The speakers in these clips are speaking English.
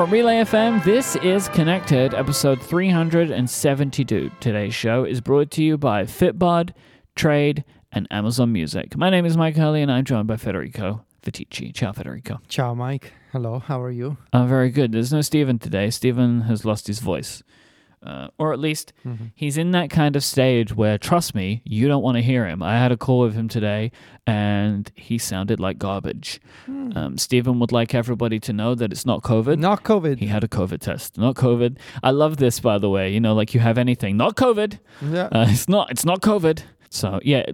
from Relay FM, this is Connected, episode 372. Today's show is brought to you by Fitbod, Trade, and Amazon Music. My name is Mike Hurley, and I'm joined by Federico Viticci. Ciao, Federico. Ciao, Mike. Hello, how are you? I'm very good. There's no Stephen today. Stephen has lost his voice. Or at least he's in that kind of stage where, trust me, you don't want to hear him. I had a call with him today and he sounded like garbage. Stephen would like everybody to know that it's not COVID. Not COVID. He had a COVID test. Not COVID. I love this, by the way. You know, like you have anything. Not COVID. Yeah. It's not COVID. So, yeah,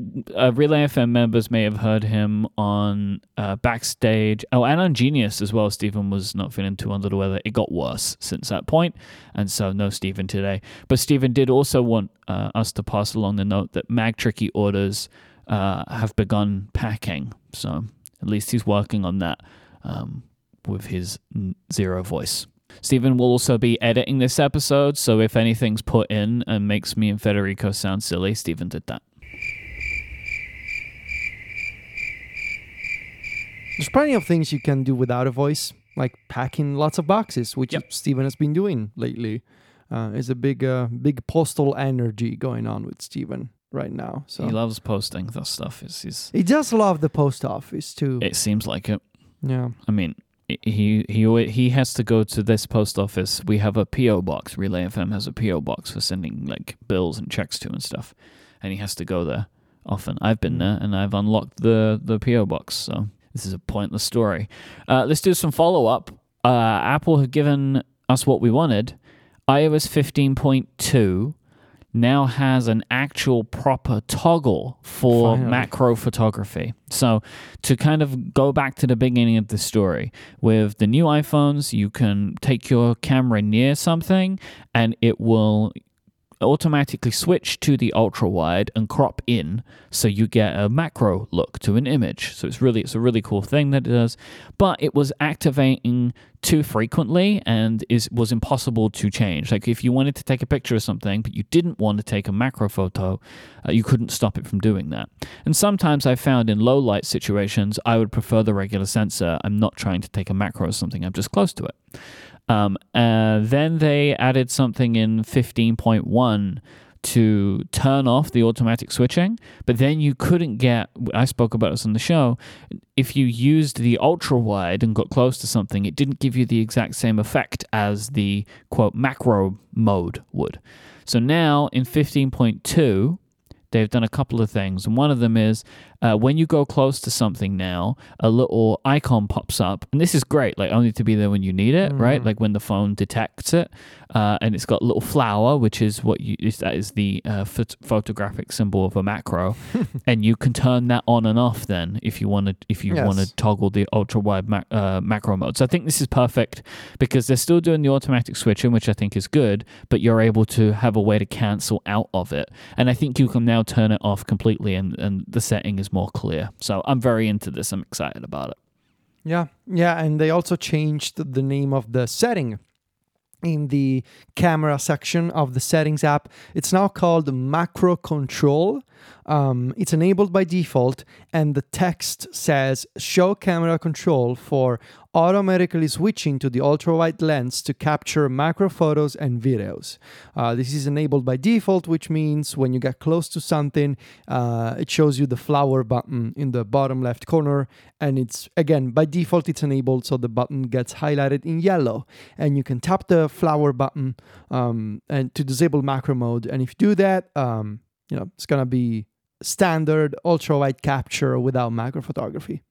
Relay FM members may have heard him on Backstage. Oh, and on Genius as well. Stephen was not feeling too under the weather. It got worse since that point, and so no Stephen today. But Stephen did also want us to pass along the note that Mag Tricky orders have begun packing. So at least he's working on that with his zero voice. Stephen will also be editing this episode, so if anything's put in and makes me and Federico sound silly, Stephen did that. There's plenty of things you can do without a voice, like packing lots of boxes, which Stephen has been doing lately. There's a big postal energy going on with Stephen right now. So he loves posting that stuff. He does love the post office too. It seems like it. Yeah. I mean, he has to go to this post office. We have a P.O. box. Relay FM has a P.O. box for sending like bills and checks to and stuff, and he has to go there often. I've been there and I've unlocked the P.O. box, so... This is a pointless story. Let's do some follow-up. Apple have given us what we wanted. iOS 15.2 now has an actual proper toggle for macro photography. So to kind of go back to the beginning of the story, with the new iPhones, you can take your camera near something and it will automatically switch to the ultra wide and crop in, so you get a macro look to an image. So it's a really cool thing that it does, but it was activating too frequently and was impossible to change. Like if you wanted to take a picture of something but you didn't want to take a macro photo, you couldn't stop it from doing that. And sometimes I found in low light situations I would prefer the regular sensor. I'm not trying to take a macro or something, I'm just close to it. Then they added something in 15.1 to turn off the automatic switching, but then you couldn't get, I spoke about this on the show, if you used the ultra wide and got close to something, it didn't give you the exact same effect as the, quote, macro mode would. So now in 15.2... they've done a couple of things, and one of them is when you go close to something now, a little icon pops up, and this is great, like only to be there when you need it, right? Like when the phone detects it, and it's got a little flower, which is the photographic symbol of a macro, and you can turn that on and off then if you want to toggle the ultra wide macro mode. So I think this is perfect because they're still doing the automatic switching, which I think is good, but you're able to have a way to cancel out of it, and I think you can now turn it off completely and the setting is more clear. So I'm very into this. I'm excited about it. Yeah. And they also changed the name of the setting in the camera section of the settings app. It's now called macro control. It's enabled by default, and the text says show camera control for automatically switching to the ultra-wide lens to capture macro photos and videos. This is enabled by default, which means when you get close to something, it shows you the flower button in the bottom left corner, and it's, again, by default it's enabled, so the button gets highlighted in yellow, and you can tap the flower button and to disable macro mode, and if you do that, it's going to be standard ultra-wide capture without macro photography.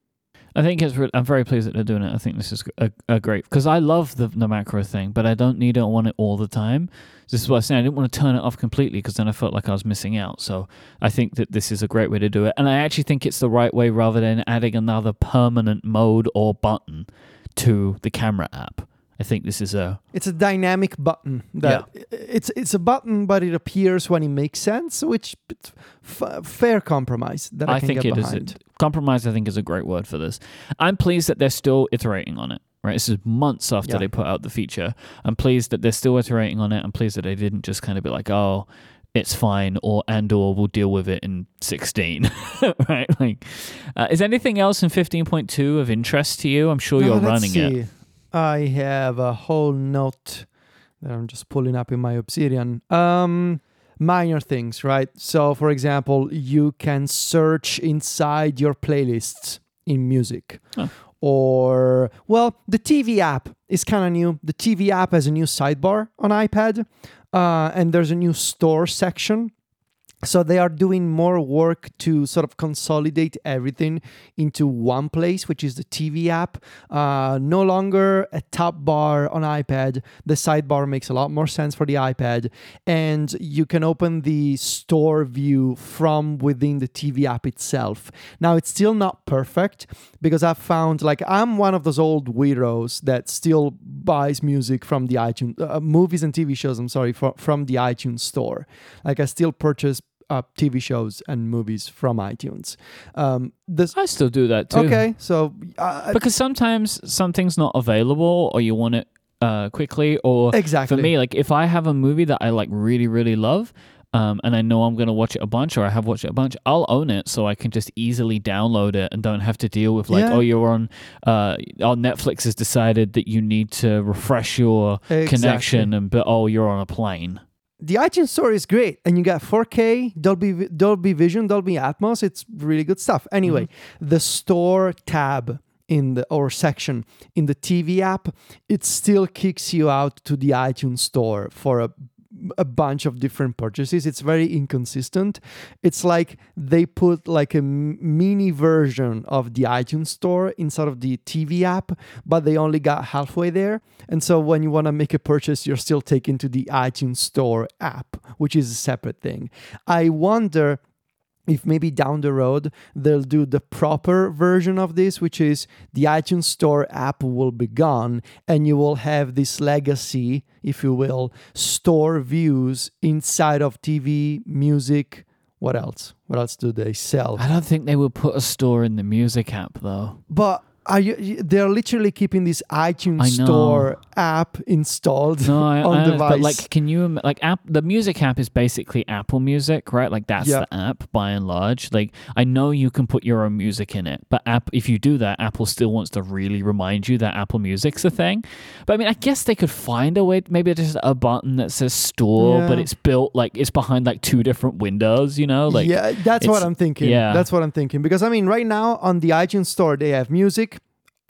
I think I'm very pleased that they're doing it. I think this is a great, because I love the macro thing, but I don't need it. I want it all the time. This is what I was saying. I didn't want to turn it off completely because then I felt like I was missing out. So I think that this is a great way to do it. And I actually think it's the right way rather than adding another permanent mode or button to the camera app. I think this is It's a dynamic button. It's a button, but it appears when it makes sense, which is fair compromise that I can think get it behind. Compromise, I think, is a great word for this. I'm pleased that they're still iterating on it. Right, this is months after they put out the feature. I'm pleased that they're still iterating on it. I'm pleased that they didn't just kind of be like, oh, it's fine, or we'll deal with it in 16, right? Like, is anything else in 15.2 of interest to you? I'm sure you're running it. I have a whole note that I'm just pulling up in my Obsidian. Minor things, right? So, for example, you can search inside your playlists in music. Oh. Or, well, the TV app is kind of new. The TV app has a new sidebar on iPad, and there's a new store section. So they are doing more work to sort of consolidate everything into one place, which is the TV app. No longer a top bar on iPad. The sidebar makes a lot more sense for the iPad. And you can open the store view from within the TV app itself. Now, it's still not perfect because I've found, like, I'm one of those old weirdos that still buys music from the iTunes, movies and TV shows, from the iTunes store. Like, I still purchase TV shows and movies from iTunes. I still do that too. Okay, so because sometimes something's not available, or you want it quickly, or exactly. For me, like if I have a movie that I like really, really love, and I know I'm gonna watch it a bunch, or I have watched it a bunch, I'll own it so I can just easily download it and don't have to deal with you're on. Netflix has decided that you need to refresh your connection, but you're on a plane. The iTunes Store is great, and you got 4K, Dolby Vision, Dolby Atmos. It's really good stuff. Anyway, The Store tab section in the TV app, it still kicks you out to the iTunes Store for a bunch of different purchases. It's very inconsistent. It's like they put like a mini version of the iTunes Store inside of the TV app, but they only got halfway there. And so when you want to make a purchase, you're still taken to the iTunes Store app, which is a separate thing. I wonder if maybe down the road, they'll do the proper version of this, which is the iTunes Store app will be gone and you will have this legacy, if you will, store views inside of TV, music. What else? What else do they sell? I don't think they will put a store in the music app, though. But they're literally keeping this iTunes Store app installed on device. But like, can you the music app is basically Apple Music, right? Like that's the app by and large. Like I know you can put your own music in it, but if you do that, Apple still wants to really remind you that Apple Music's a thing. But I mean, I guess they could find a way. Maybe just a button that says Store, but it's built like it's behind like two different windows. You know, like that's what I'm thinking. Yeah, that's what I'm thinking because I mean, right now on the iTunes Store they have music.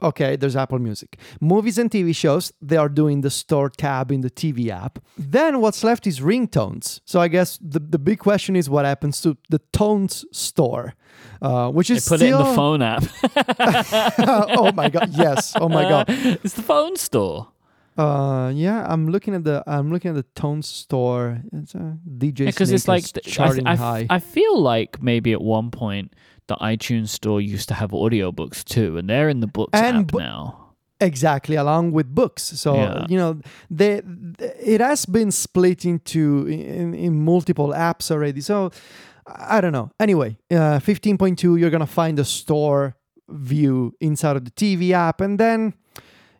Okay, there's Apple Music. Movies and TV shows, they are doing the Store tab in the TV app. Then what's left is ringtones. So I guess the big question is what happens to the Tones Store, which is still... They put it in the phone app. Oh my God, yes. Oh my God. It's the phone store. I'm looking at the Tone Store. It's a DJ because it's like charting high. I feel like maybe at one point the iTunes Store used to have audiobooks too, and they're in the books app now. Exactly, along with books. So, it has been split into in multiple apps already. So, I don't know. Anyway, 15.2, you're going to find the Store view inside of the TV app, and then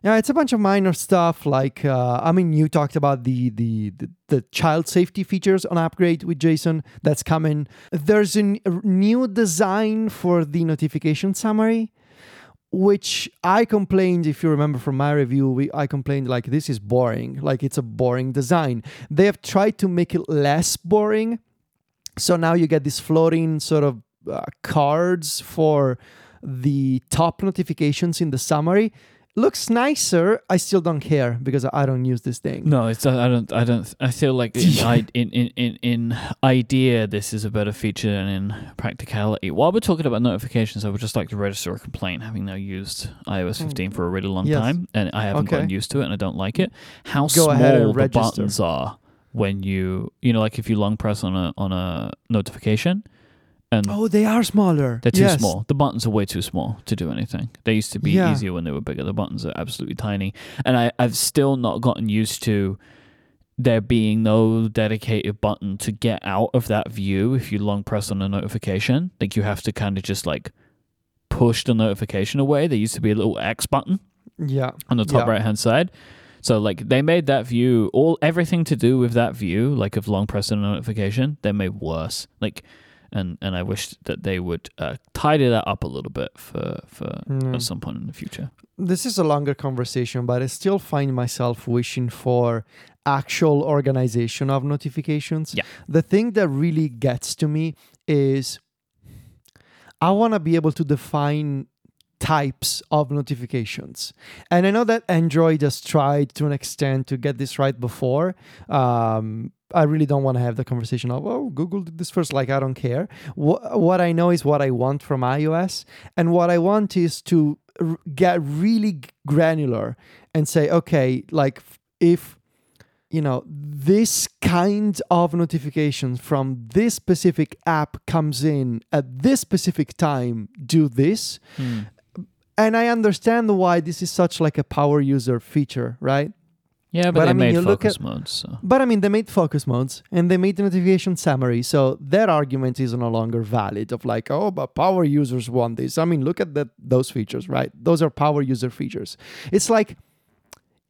it's a bunch of minor stuff like, you talked about the child safety features on upgrade with Jason that's coming. There's a new design for the notification summary, which I complained, if you remember from my review, I complained like this is boring, like it's a boring design. They have tried to make it less boring. So now you get this floating sort of cards for the top notifications in the summary. Looks nicer. I still don't care because I don't use this thing. No, it's I don't. I feel like in idea, this is a better feature than in practicality. While we're talking about notifications, I would just like to register a complaint, having now used iOS 15 for a really long time, and I haven't gotten used to it, and I don't like it. How small the buttons are when you like if you long press on a notification. And they are smaller. They're too small. The buttons are way too small to do anything. They used to be easier when they were bigger. The buttons are absolutely tiny. And I've still not gotten used to there being no dedicated button to get out of that view if you long press on a notification. Like you have to kind of just like push the notification away. There used to be a little X button on the top right-hand side. So like they made that view, everything to do with that view, like of long press on a notification, they made worse. Like... And I wish that they would tidy that up a little bit for at some point in the future. This is a longer conversation, but I still find myself wishing for actual organization of notifications. Yeah. The thing that really gets to me is I want to be able to define types of notifications. And I know that Android has tried to an extent to get this right before. I really don't want to have the conversation of, oh, Google did this first. Like, I don't care. What I know is what I want from iOS. And what I want is to get really granular and say, okay, like if, you know, this kind of notification from this specific app comes in at this specific time, do this. Mm. And I understand why this is such like a power user feature, right? Yeah, but they made focus modes. So. But I mean, they made focus modes and they made the notification summary. So their argument is no longer valid of like, oh, but power users want this. I mean, look at those features, right? Those are power user features. It's like,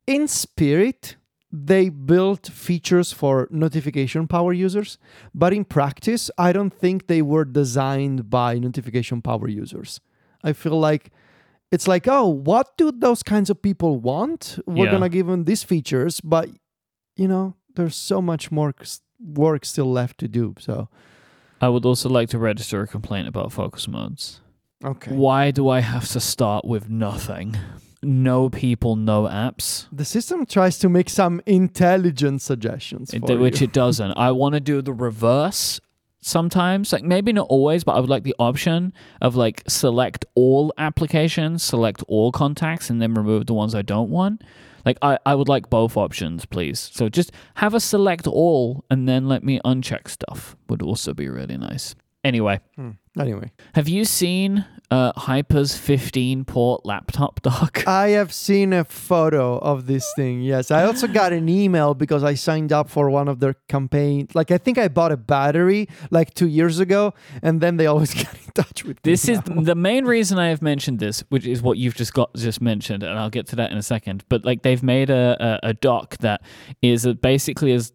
in spirit, they built features for notification power users. But in practice, I don't think they were designed by notification power users. I feel like it's like, oh, what do those kinds of people want? We're going to give them these features, but, you know, there's so much more work still left to do. So, I would also like to register a complaint about focus modes. Okay. Why do I have to start with nothing? No people, no apps. The system tries to make some intelligent suggestions which it doesn't. I want to do the reverse. Sometimes, like maybe not always, but I would like the option of like select all applications, select all contacts, and then remove the ones I don't want. Like I would like both options, please. So just have a select all and then let me uncheck stuff would also be really nice. Anyway. Anyway. Have you seen Hyper's 15-port laptop dock? I have seen a photo of this thing, yes. I also got an email because I signed up for one of their campaigns. Like, I think I bought a battery like 2 years ago, and then they always get in touch with me. This is the main reason I have mentioned this, which is what you've just mentioned, and I'll get to that in a second. But like, they've made a dock that is basically as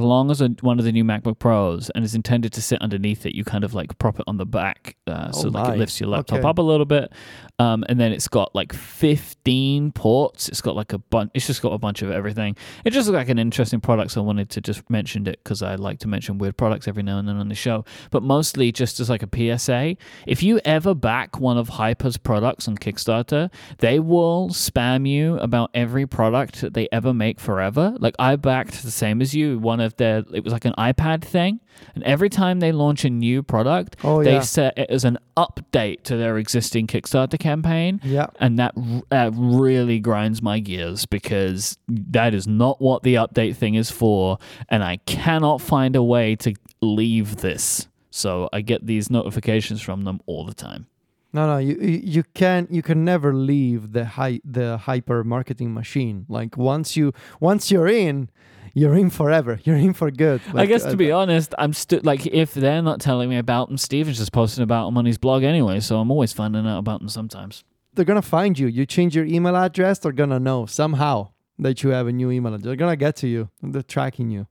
long as one of the new MacBook Pros and is intended to sit underneath it. You kind of like prop it on the back. It lifts your laptop up a little bit. And then it's got like 15 ports. It's got like a bunch. It's just got a bunch of everything. It just looked like an interesting product. So I wanted to just mention it because I like to mention weird products every now and then on the show. But mostly just as like a PSA, if you ever back one of Hyper's products on Kickstarter, they will spam you about every product that they ever make forever. Like I backed the same as you one of their, it was like an iPad thing, and every time they launch a new product they set it as an update to their existing Kickstarter campaign, and that really grinds my gears because that is not what the update thing is for, and I cannot find a way to leave this, so I get these notifications from them all the time. No, you can never leave the Hyper marketing machine. Like once you're in you're in forever. You're in for good. Like, I guess, to be honest, I'm still like, if they're not telling me about them, Stephen's just posting about them on his blog anyway, so I'm always finding out about them sometimes. They're going to find you. You change your email address, they're going to know somehow that you have a new email address. They're going to get to you. They're tracking you.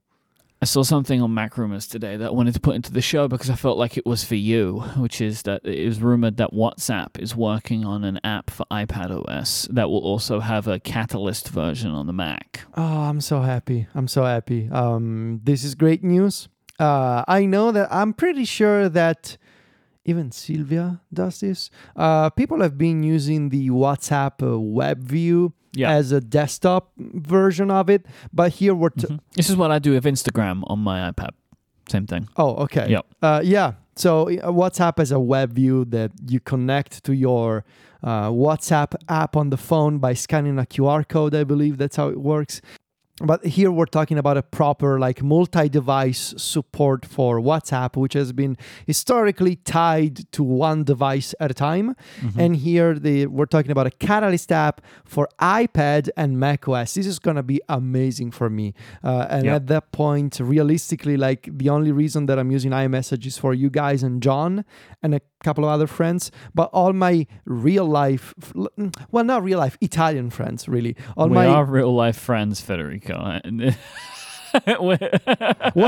I saw something on Mac Rumors today that I wanted to put into the show because I felt like it was for you, which is that it was rumored that WhatsApp is working on an app for iPadOS that will also have a Catalyst version on the Mac. Oh, I'm so happy. This is great news. I know that I'm pretty sure that even Sylvia does this. People have been using the WhatsApp web view as a desktop version of it. But here we're... This is what I do with Instagram on my iPad. Same thing. Oh, okay. Yep. So WhatsApp is a web view that you connect to your WhatsApp app on the phone by scanning a QR code. I believe that's how it works. But here we're talking about a proper like multi-device support for WhatsApp, which has been historically tied to one device at a time. And here we're talking about a Catalyst app for iPad and macOS. This is going to be amazing for me. At that point, realistically, like the only reason that I'm using iMessage is for you guys and John and a couple of other friends, but all my real life, well, not real life, Italian friends, really. We are real life friends, Federico. Well,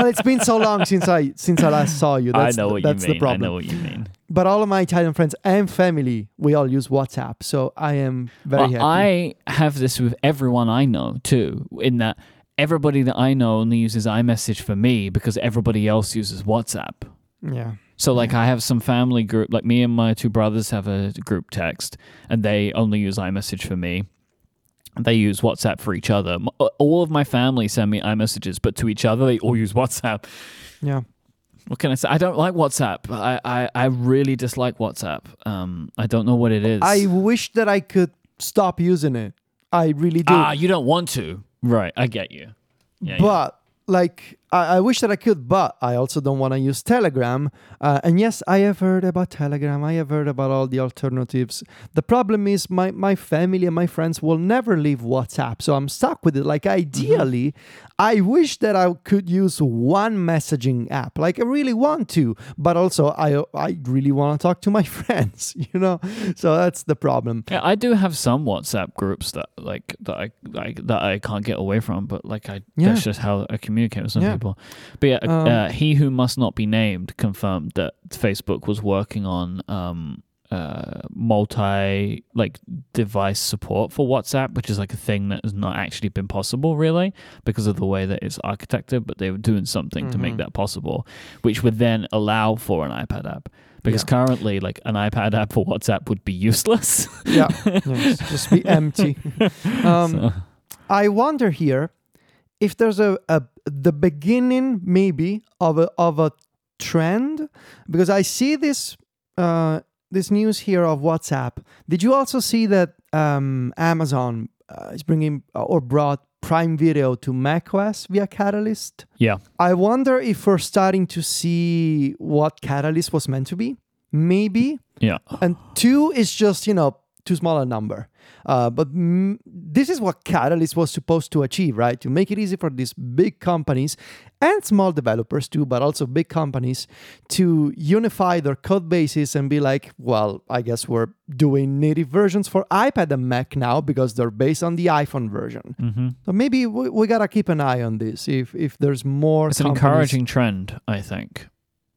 it's been so long since I last saw you. That's the problem. I know what you mean. But all of my Italian friends and family, we all use WhatsApp. So I am very happy. I have this with everyone I know too, in that everybody that I know only uses iMessage for me because everybody else uses WhatsApp. Yeah. So like I have some family group, like me and my two brothers have a group text and they only use iMessage for me. They use WhatsApp for each other. All of my family send me iMessages, but to each other, they all use WhatsApp. Yeah. What can I say? I don't like WhatsApp. I really dislike WhatsApp. I don't know what it is. I wish that I could stop using it. I really do. Ah, you don't want to. Right. I get you. Yeah, but... Like, I wish that I could, but I also don't want to use Telegram. And yes, I have heard about Telegram. I have heard about all the alternatives. The problem is my family and my friends will never leave WhatsApp. So I'm stuck with it. Like, ideally, I wish that I could use one messaging app. Like, I really want to. But also, I really want to talk to my friends, you know? So that's the problem. Yeah, I do have some WhatsApp groups that I can't get away from. But, like, that's just how I communicate. With some people. But yeah, he who must not be named confirmed that Facebook was working on multi-device support for WhatsApp, which is like a thing that has not actually been possible really because of the way that it's architected, but they were doing something to make that possible, which would then allow for an iPad app. Because currently, like, an iPad app for WhatsApp would be useless. Yeah. Just be empty. I wonder here if there's the beginning maybe of a trend, because I see this news here of WhatsApp. Did you also see that Amazon is bringing or brought Prime Video to macOS via Catalyst? Yeah. I wonder if we're starting to see what Catalyst was meant to be. Maybe. Yeah. And two is just, you know, too small a number. But this is what Catalyst was supposed to achieve, right? To make it easy for these big companies and small developers too, but also big companies to unify their code bases and be like, well, I guess we're doing native versions for iPad and Mac now because they're based on the iPhone version. Mm-hmm. So maybe we got to keep an eye on this if there's more. It's an encouraging trend, I think.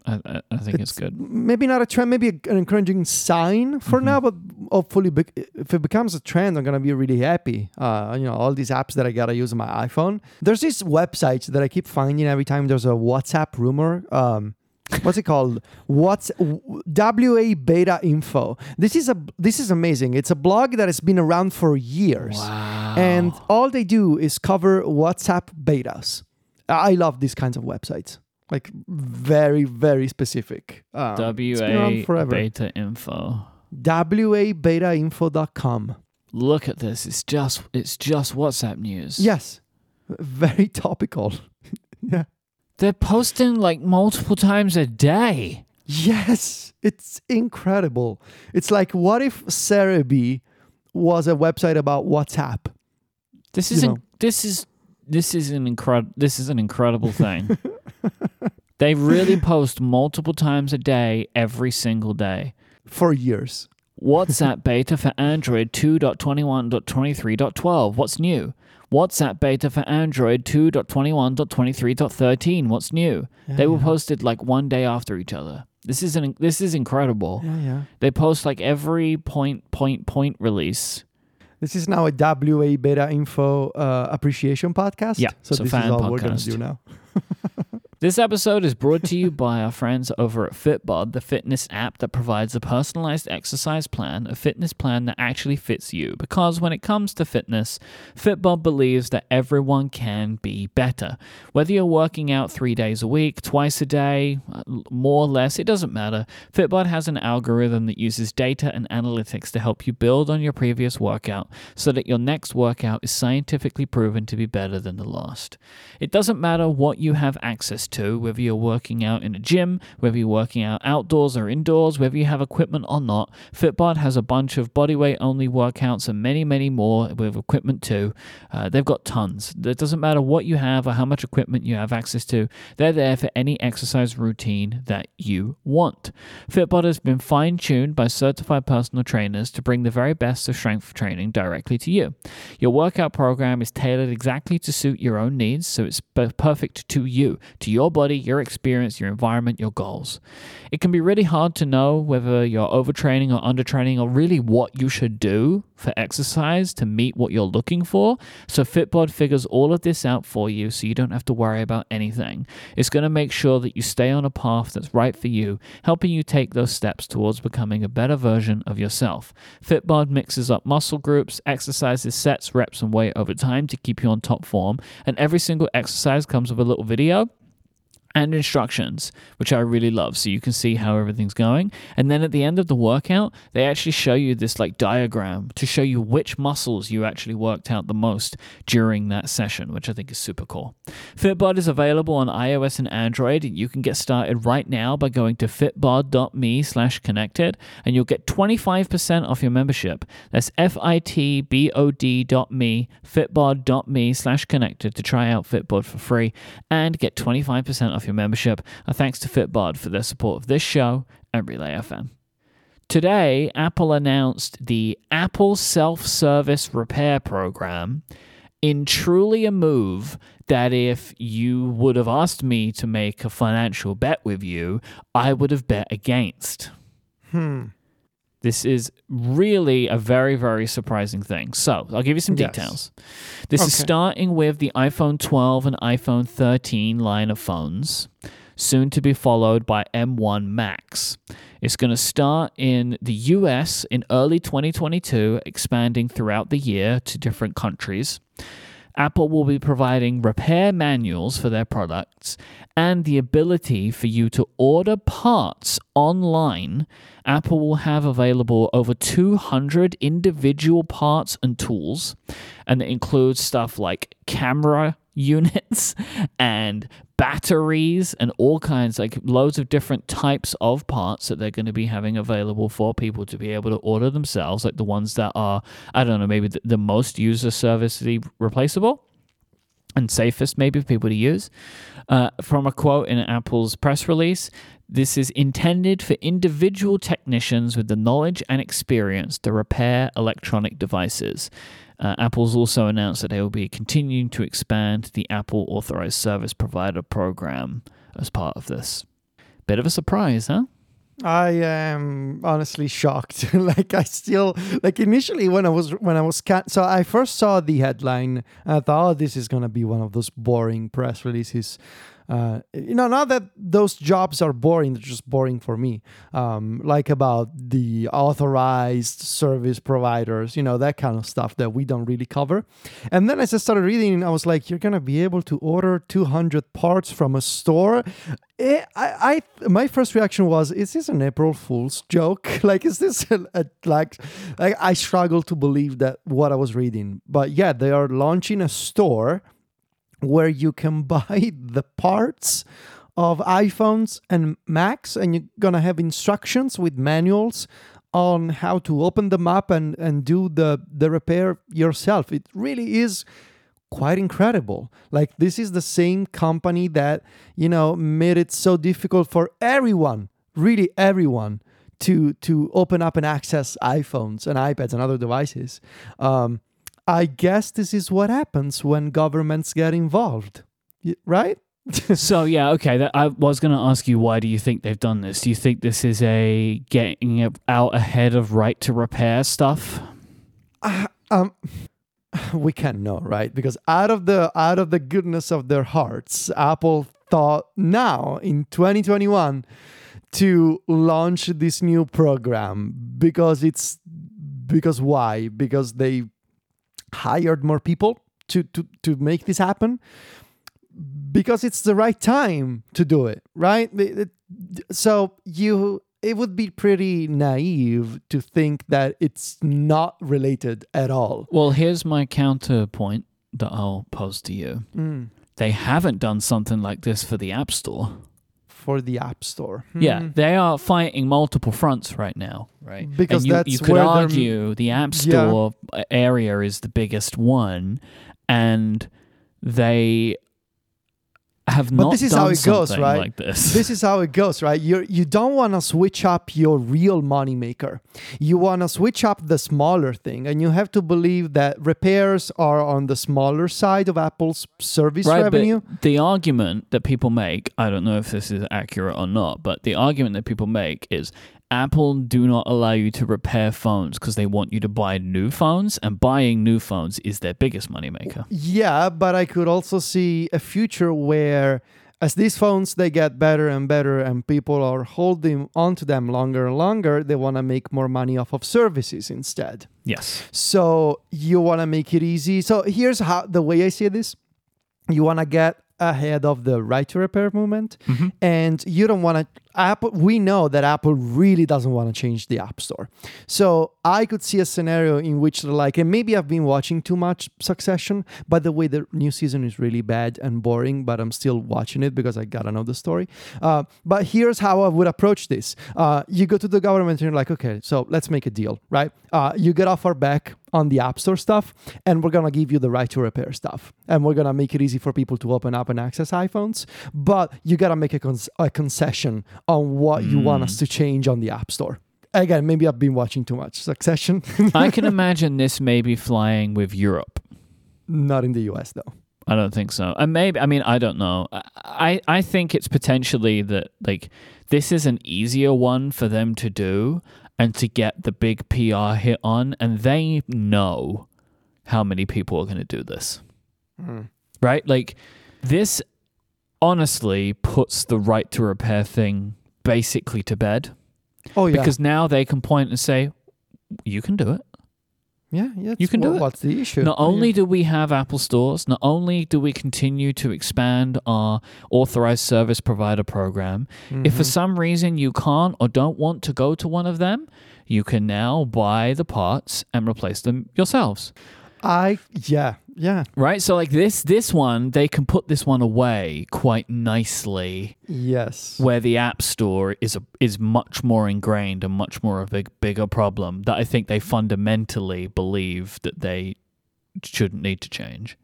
I think it's good. Maybe not a trend, maybe an encouraging sign for now, but hopefully if it becomes a trend, I'm going to be really happy. You know, all these apps that I got to use on my iPhone. There's this website that I keep finding every time there's a WhatsApp rumor. What's it called? WA Beta Info. This is amazing. It's a blog that has been around for years. Wow. And all they do is cover WhatsApp betas. I love these kinds of websites. Like, very, very specific. WA Beta Info. WABetaInfo.com. Look at this. It's just WhatsApp news. Yes. Very topical. Yeah. They're posting, like, multiple times a day. Yes. It's incredible. It's like, what if Cerebi was a website about WhatsApp? This is an incredible thing. They really post multiple times a day, every single day. For years. WhatsApp beta for Android 2.21.23.12. What's new? WhatsApp beta for Android 2.21.23.13. What's new? Yeah, they were posted like one day after each other. This is incredible. Yeah, yeah. They post like every point release. This is now a WA Beta Info appreciation podcast. Yeah, so this is all podcast. We're going to do now. This episode is brought to you by our friends over at Fitbod, the fitness app that provides a personalized exercise plan, a fitness plan that actually fits you. Because when it comes to fitness, Fitbod believes that everyone can be better. Whether you're working out 3 days a week, twice a day, more or less, it doesn't matter. Fitbod has an algorithm that uses data and analytics to help you build on your previous workout so that your next workout is scientifically proven to be better than the last. It doesn't matter what you have access to, whether you're working out in a gym, whether you're working out outdoors or indoors, whether you have equipment or not. Fitbod has a bunch of bodyweight only workouts and many, many more with equipment too. They've got tons. It doesn't matter what you have or how much equipment you have access to. They're there for any exercise routine that you want. Fitbod has been fine-tuned by certified personal trainers to bring the very best of strength training directly to you. Your workout program is tailored exactly to suit your own needs, so it's perfect to you, to your body, your experience, your environment, your goals. It can be really hard to know whether you're overtraining or undertraining or really what you should do for exercise to meet what you're looking for. So Fitbod figures all of this out for you so you don't have to worry about anything. It's going to make sure that you stay on a path that's right for you, helping you take those steps towards becoming a better version of yourself. Fitbod mixes up muscle groups, exercises, sets, reps, and weight over time to keep you on top form, and every single exercise comes with a little video and instructions, which I really love, so you can see how everything's going. And then at the end of the workout, they actually show you this like diagram to show you which muscles you actually worked out the most during that session, which I think is super cool. Fitbod is available on iOS and Android. You can get started right now by going to fitbod.me/connected, and you'll get 25% off your membership. That's fitbod.me, fitbod.me/connected to try out Fitbod for free and get 25% off your membership. Our thanks to Fitbod for their support of this show and Relay FM. Today, Apple announced the Apple Self-Service Repair Program in truly a move that if you would have asked me to make a financial bet with you, I would have bet against. This is really a very, very surprising thing. So I'll give you some details. This is starting with the iPhone 12 and iPhone 13 line of phones, soon to be followed by M1 Max. It's going to start in the US in early 2022, expanding throughout the year to different countries. Apple will be providing repair manuals for their products and the ability for you to order parts online. Apple will have available over 200 individual parts and tools, and it includes stuff like camera units and batteries and all kinds, like loads of different types of parts that they're going to be having available for people to be able to order themselves, like the ones that are, I don't know, maybe the most user serviceably replaceable and safest maybe for people to use. From a quote in Apple's press release, this is intended for individual technicians with the knowledge and experience to repair electronic devices. Apple's also announced that they will be continuing to expand the Apple Authorized Service Provider program as part of this. Bit of a surprise, huh? I am honestly shocked. Initially when I was I first saw the headline, and I thought, oh, this is going to be one of those boring press releases. Not that those jobs are boring, they're just boring for me. Like about the authorized service providers, that kind of stuff that we don't really cover. And then as I started reading, I was like, you're going to be able to order 200 parts from a store? My first reaction was, is this an April Fool's joke? I struggle to believe that what I was reading. But yeah, they are launching a store where you can buy the parts of iPhones and Macs, and you're going to have instructions with manuals on how to open them up and do the repair yourself. It really is quite incredible. Like, this is the same company that, made it so difficult for everyone, really everyone, to open up and access iPhones and iPads and other devices. I guess this is what happens when governments get involved, right? So, yeah, okay. I was going to ask you, why do you think they've done this? Do you think this is a getting out ahead of right to repair stuff? We can't know, right? Because out of the goodness of their hearts, Apple thought now in 2021 to launch this new program because they hired more people to make this happen, because it's the right time to do it, right? It would be pretty naive to think that it's not related at all. Well, here's my counterpoint that I'll pose to you. they haven't done something like this for the App Store. For the App Store. Hmm. Yeah, they are fighting multiple fronts right now. Right. Because and you could argue the App Store area is the biggest one, and they have not done something like this. This is how it goes, right? You don't want to switch up your real moneymaker. You want to switch up the smaller thing, and you have to believe that repairs are on the smaller side of Apple's service revenue. But the argument that people make, I don't know if this is accurate or not, but the argument that people make is Apple do not allow you to repair phones because they want you to buy new phones, and buying new phones is their biggest moneymaker. Yeah, but I could also see a future where as these phones, they get better and better and people are holding onto them longer and longer, they want to make more money off of services instead. Yes. So you want to make it easy. So here's how the way I see this. You want to get ahead of the right to repair movement, mm-hmm. and you don't want to Apple. We know that Apple really doesn't want to change the App Store, so I could see a scenario in which they're like, and maybe I've been watching too much Succession. By the way, the new season is really bad and boring, but I'm still watching it because I gotta know the story. But here's how I would approach this: you go to the government and you're like, okay, so let's make a deal, right? You get off our back on the App Store stuff, and we're going to give you the right to repair stuff. And we're going to make it easy for people to open up and access iPhones. But you got to make a concession on what you want us to change on the App Store. Again, maybe I've been watching too much Succession. I can imagine this maybe flying with Europe. Not in the US, though. I don't think so. And maybe, I mean, I don't know. I think it's potentially that, like, this is an easier one for them to do and to get the big PR hit on, and they know how many people are going to do this. Mm. Right? Like, this honestly puts the right to repair thing basically to bed. Oh, yeah. Because now they can point and say, you can do it. Yeah, you can do it. What's the issue? Not only do we have Apple stores, not only do we continue to expand our authorized service provider program, mm-hmm. if for some reason you can't or don't want to go to one of them, you can now buy the parts and replace them yourselves. Yeah. Right? So like this one, they can put this one away quite nicely. Yes. Where the App Store is much more ingrained and much more of a bigger problem that I think they fundamentally believe that they shouldn't need to change.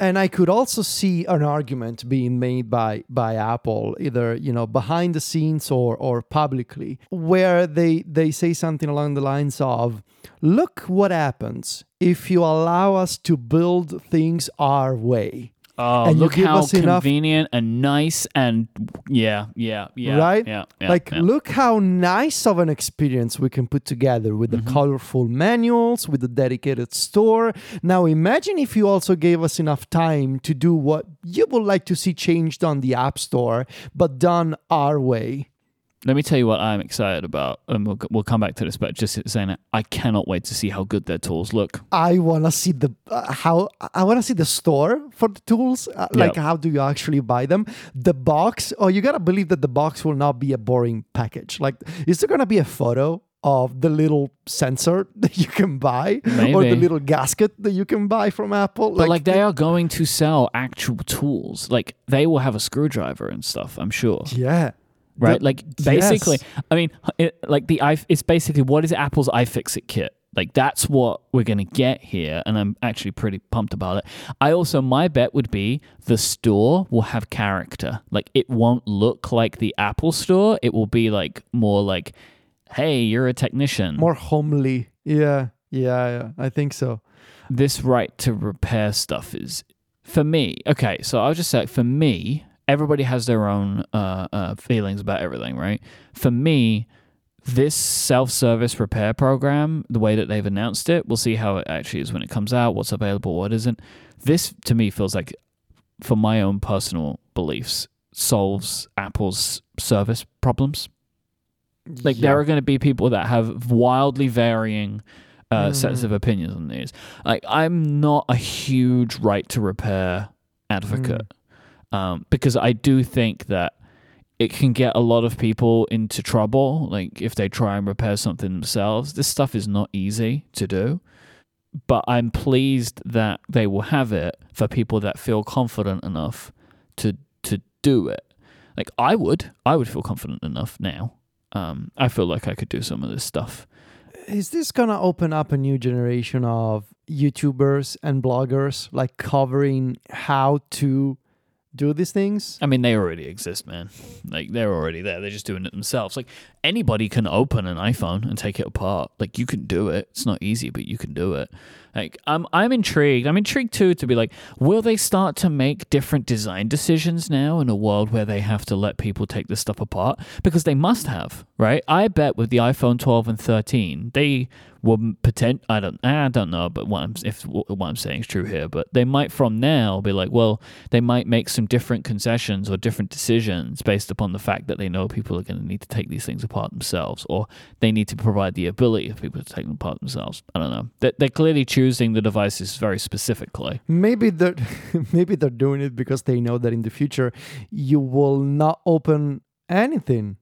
And I could also see an argument being made by Apple, either behind the scenes or publicly, where they say something along the lines of, look what happens if you allow us to build things our way. Oh, and look how convenient and nice and yeah. Right? Yeah, look how nice of an experience we can put together with the colorful manuals, with the dedicated store. Now imagine if you also gave us enough time to do what you would like to see changed on the App Store, but done our way. Let me tell you what I'm excited about, and we'll come back to this, but just saying it, I cannot wait to see how good their tools look. I want to see the store for the tools, like how do you actually buy them? The box, you got to believe that the box will not be a boring package. Like, is there going to be a photo of the little sensor that you can buy? Maybe. Or the little gasket that you can buy from Apple? But like they are going to sell actual tools. Like, they will have a screwdriver and stuff, I'm sure. Yeah. Right, basically, yes. I mean, it's basically what is Apple's iFixit kit? Like, that's what we're going to get here, and I'm actually pretty pumped about it. My bet would be the store will have character. Like, it won't look like the Apple Store. It will be more like, hey, you're a technician. More homely. Yeah, I think so. This right to repair stuff is, for me, okay, so I'll just say, for me, everybody has their own feelings about everything, right? For me, this self-service repair program, the way that they've announced it, we'll see how it actually is when it comes out, what's available, what isn't. This, to me, feels like, for my own personal beliefs, solves Apple's service problems. Like, there are going to be people that have wildly varying sets of opinions on these. Like, I'm not a huge right to repair advocate. Because I do think that it can get a lot of people into trouble, like if they try and repair something themselves. This stuff is not easy to do. But I'm pleased that they will have it for people that feel confident enough to do it. Like I would feel confident enough now. I feel like I could do some of this stuff. Is this gonna open up a new generation of YouTubers and bloggers, like covering how to do these things? I mean, they already exist, man. Like, they're already there. They're just doing it themselves. Like, anybody can open an iPhone and take it apart. Like, you can do it. It's not easy, but you can do it. Like, I'm intrigued. I'm intrigued, too, to be like, will they start to make different design decisions now in a world where they have to let people take this stuff apart? Because they must have, right? I bet with the iPhone 12 and 13, they were I don't know, but what I'm saying is true here, but they might from now be like, well, they might make some different concessions or different decisions based upon the fact that they know people are going to need to take these things apart themselves, or they need to provide the ability for people to take them apart themselves. I don't know. They're clearly choosing the devices very specifically. Maybe they're doing it because they know that in the future you will not open anything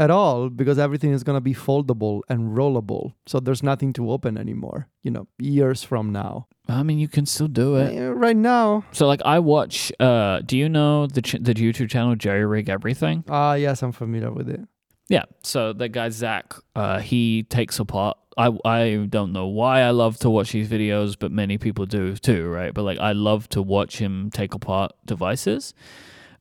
at all, because everything is going to be foldable and rollable. So there's nothing to open anymore, years from now. I mean, you can still do it. Right now. So, like, I watch, do you know the YouTube channel JerryRigEverything? Yes, I'm familiar with it. Yeah, so the guy Zach, he takes apart. I don't know why I love to watch these videos, but many people do too, right? But, like, I love to watch him take apart devices.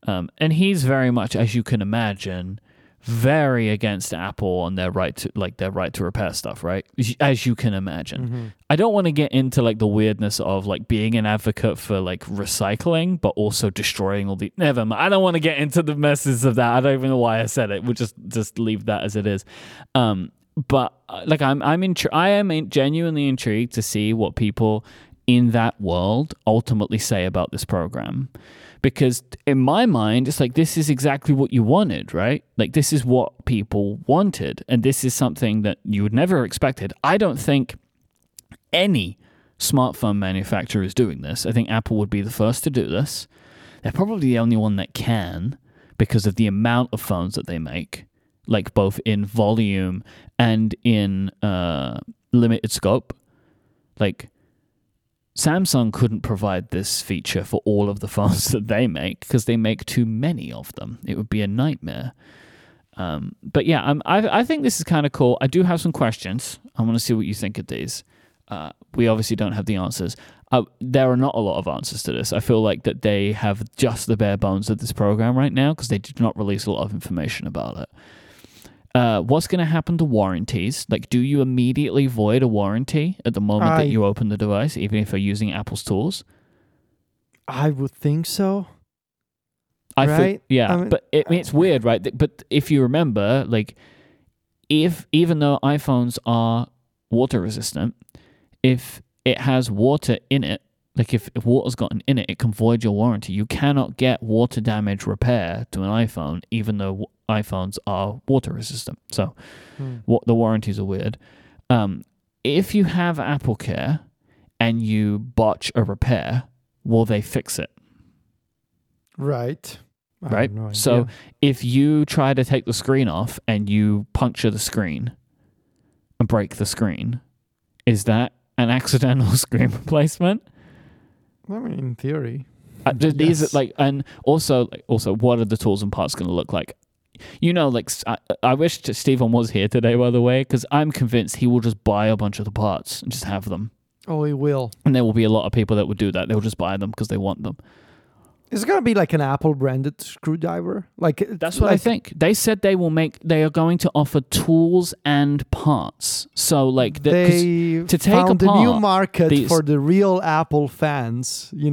And he's very much, as you can imagine, very against Apple on their right to repair stuff, right? As you can imagine. Mm-hmm. I don't want to get into like the weirdness of like being an advocate for like recycling, but also destroying all the... Never mind. I don't want to get into the messes of that. I don't even know why I said it. We'll just leave that as it is. But like I am genuinely intrigued to see what people in that world ultimately say about this program. Because in my mind, it's like, this is exactly what you wanted, right? Like, this is what people wanted. And this is something that you would never expected. I don't think any smartphone manufacturer is doing this. I think Apple would be the first to do this. They're probably the only one that can, because of the amount of phones that they make, like both in volume and in limited scope. Like, Samsung couldn't provide this feature for all of the phones that they make because they make too many of them. It would be a nightmare. But yeah, I think this is kind of cool. I do have some questions. I want to see what you think of these. We obviously don't have the answers. There are not a lot of answers to this. I feel like that they have just the bare bones of this program right now because they did not release a lot of information about it. What's going to happen to warranties? Like, do you immediately void a warranty at the moment that you open the device, even if you're using Apple's tools? I would think so. It's weird, right? But if you remember, like, even though iPhones are water resistant, if it has water in it, like if water's gotten in it can void your warranty. You cannot get water damage repair to an iPhone, even though iPhones are water resistant. So the warranties are weird. If you have AppleCare and you botch a repair, will they fix it? Right. Right? No idea. So if you try to take the screen off and you puncture the screen and break the screen, is that an accidental screen replacement? I mean, in theory. These yes. And also, what are the tools and parts going to look like? I wish Stephen was here today, by the way, because I'm convinced he will just buy a bunch of the parts and just have them. Oh, he will. And there will be a lot of people that will do that. They'll just buy them because they want them. Is it going to be like an Apple-branded screwdriver? That's what I think. They said they are going to offer tools and parts. So, like, they to take found apart a new market for the real Apple fans, I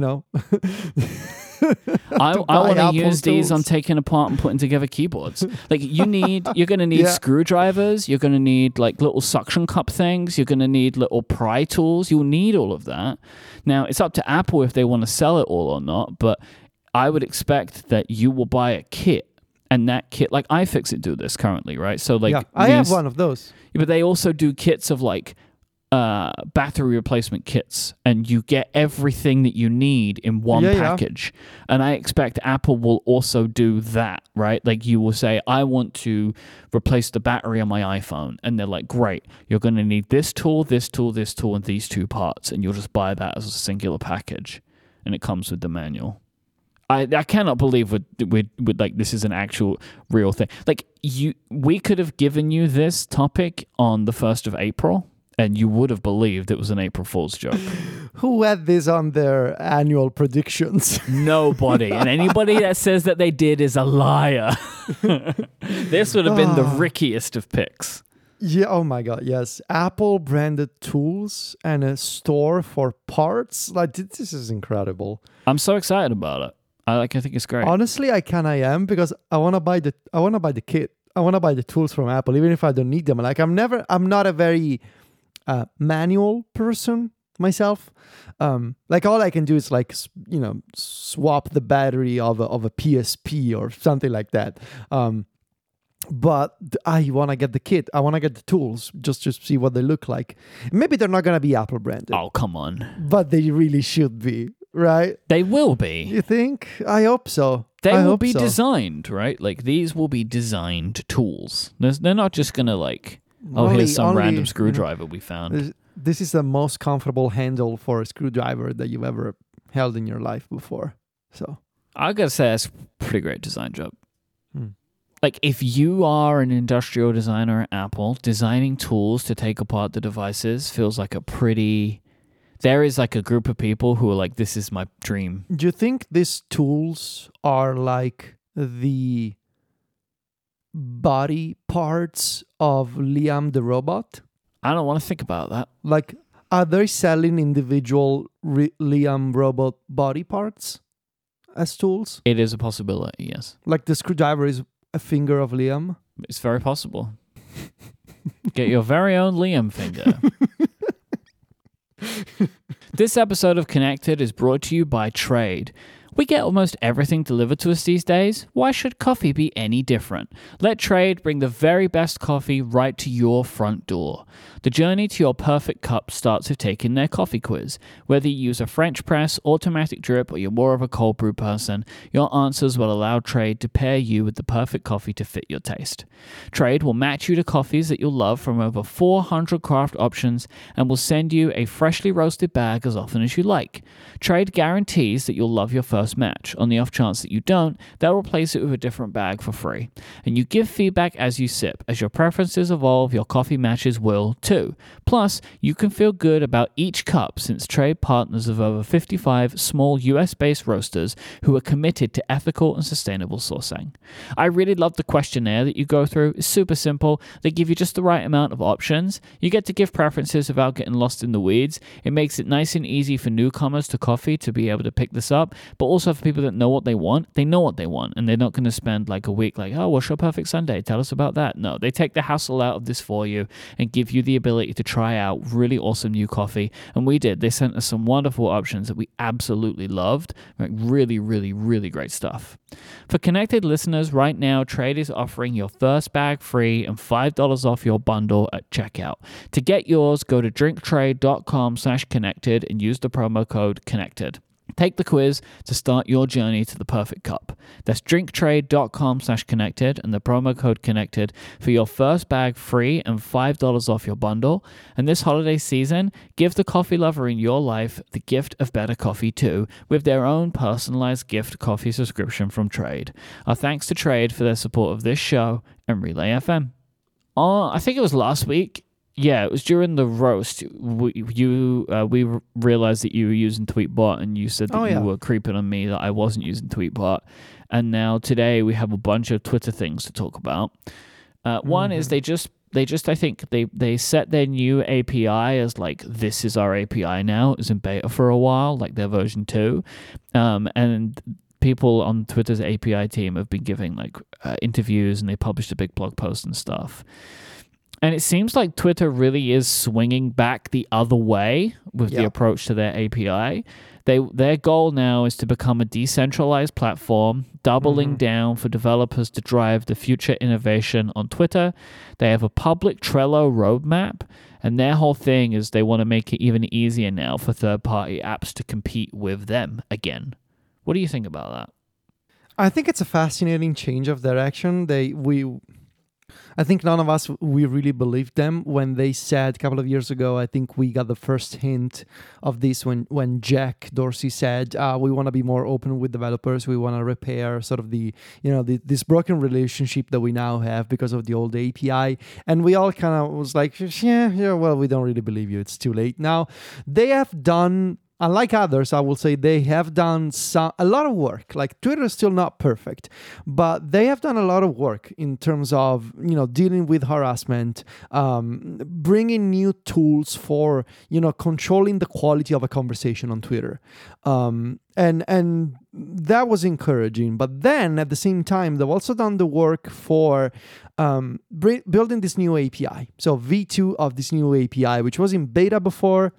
want to use these on taking apart and putting together keyboards. Like, you're going to need screwdrivers. You're going to need like little suction cup things. You're going to need little pry tools. You'll need all of that. Now, it's up to Apple if they want to sell it all or not, but I would expect that you will buy a kit. And that kit, like iFixit do this currently, right? So, like, I have one of those. But they also do kits of like battery replacement kits, and you get everything that you need in one package. And I expect Apple will also do that, right? Like, you will say, I want to replace the battery on my iPhone, and they're like, great, you're going to need this tool, this tool, this tool, and these two parts, and you'll just buy that as a singular package, and it comes with the manual. I cannot believe with like, this is an actual real thing. Like, we could have given you this topic on the 1st of April, and you would have believed it was an April Fool's joke. Who had this on their annual predictions? Nobody. And anybody that says that they did is a liar. This would have been the rickiest of picks. Yeah. Oh my God. Yes. Apple branded tools and a store for parts. Like, this is incredible. I'm so excited about it. I think it's great. Honestly, I am because I want to buy the kit. I want to buy the tools from Apple, even if I don't need them. Like, I'm not a very manual person myself. Like, all I can do is, like, swap the battery of a PSP or something like that. But I want to get the kit. I want to get the tools just to see what they look like. Maybe they're not going to be Apple branded. Oh, come on. But they really should be, right? They will be. You think? I hope so. They will be designed, right? Like, these will be designed tools. They're not just going to, like, here's some random screwdriver we found. This is the most comfortable handle for a screwdriver that you've ever held in your life before. So I got to say, that's a pretty great design job. Like, if you are an industrial designer at Apple, designing tools to take apart the devices feels like there is, like, a group of people who are like, this is my dream. Do you think these tools are like the body parts of Liam the robot? I don't want to think about that. Like, are they selling individual Liam robot body parts as tools? It is a possibility, yes. Like, the screwdriver is a finger of Liam? It's very possible. Get your very own Liam finger. This episode of Connected is brought to you by Trade. We get almost everything delivered to us these days. Why should coffee be any different? Let Trade bring the very best coffee right to your front door. The journey to your perfect cup starts with taking their coffee quiz. Whether you use a French press, automatic drip, or you're more of a cold brew person, your answers will allow Trade to pair you with the perfect coffee to fit your taste. Trade will match you to coffees that you'll love from over 400 craft options and will send you a freshly roasted bag as often as you like. Trade guarantees that you'll love your first match. On the off chance that you don't, they'll replace it with a different bag for free. And you give feedback as you sip. As your preferences evolve, your coffee matches will too. Plus, you can feel good about each cup since Trade partners of over 55 small US-based roasters who are committed to ethical and sustainable sourcing. I really love the questionnaire that you go through. It's super simple. They give you just the right amount of options. You get to give preferences without getting lost in the weeds. It makes it nice and easy for newcomers to coffee to be able to pick this up, but also for people that know what they want, and they're not going to spend like a week like, oh, what's your perfect sundae? Tell us about that. No, they take the hassle out of this for you and give you the ability to try out really awesome new coffee. And we did. They sent us some wonderful options that we absolutely loved. Like, really, really, really great stuff. For Connected listeners right now, Trade is offering your first bag free and $5 off your bundle at checkout. To get yours, go to drinktrade.com/connected and use the promo code connected. Take the quiz to start your journey to the perfect cup. That's drinktrade.com/connected and the promo code connected for your first bag free and $5 off your bundle. And this holiday season, give the coffee lover in your life the gift of better coffee too with their own personalized gift coffee subscription from Trade. Our thanks to Trade for their support of this show and Relay FM. I think it was last week. Yeah, it was during the roast. We realized that you were using Tweetbot, and you said that you were creeping on me that I wasn't using Tweetbot. And now today we have a bunch of Twitter things to talk about. One is they just I think they set their new API as like, this is our API now. It was in beta for a while, like their version 2, and people on Twitter's API team have been giving like interviews, and they published a big blog post and stuff. And it seems like Twitter really is swinging back the other way with the approach to their API. Their goal now is to become a decentralized platform, doubling down for developers to drive the future innovation on Twitter. They have a public Trello roadmap And their whole thing is they want to make it even easier now for third-party apps to compete with them again. What do you think about that? I think it's a fascinating change of direction. I think none of us, we really believed them when they said a couple of years ago, I think we got the first hint of this when Jack Dorsey said, we want to be more open with developers. We want to repair sort of this broken relationship that we now have because of the old API. And we all kind of was like, well, we don't really believe you. It's too late. Now, they have done... Unlike others, I will say they have done a lot of work. Like Twitter is still not perfect, but they have done a lot of work in terms of dealing with harassment, bringing new tools for controlling the quality of a conversation on Twitter, and that was encouraging. But then at the same time, they've also done the work for building this new API. So V2 of this new API, which was in beta before.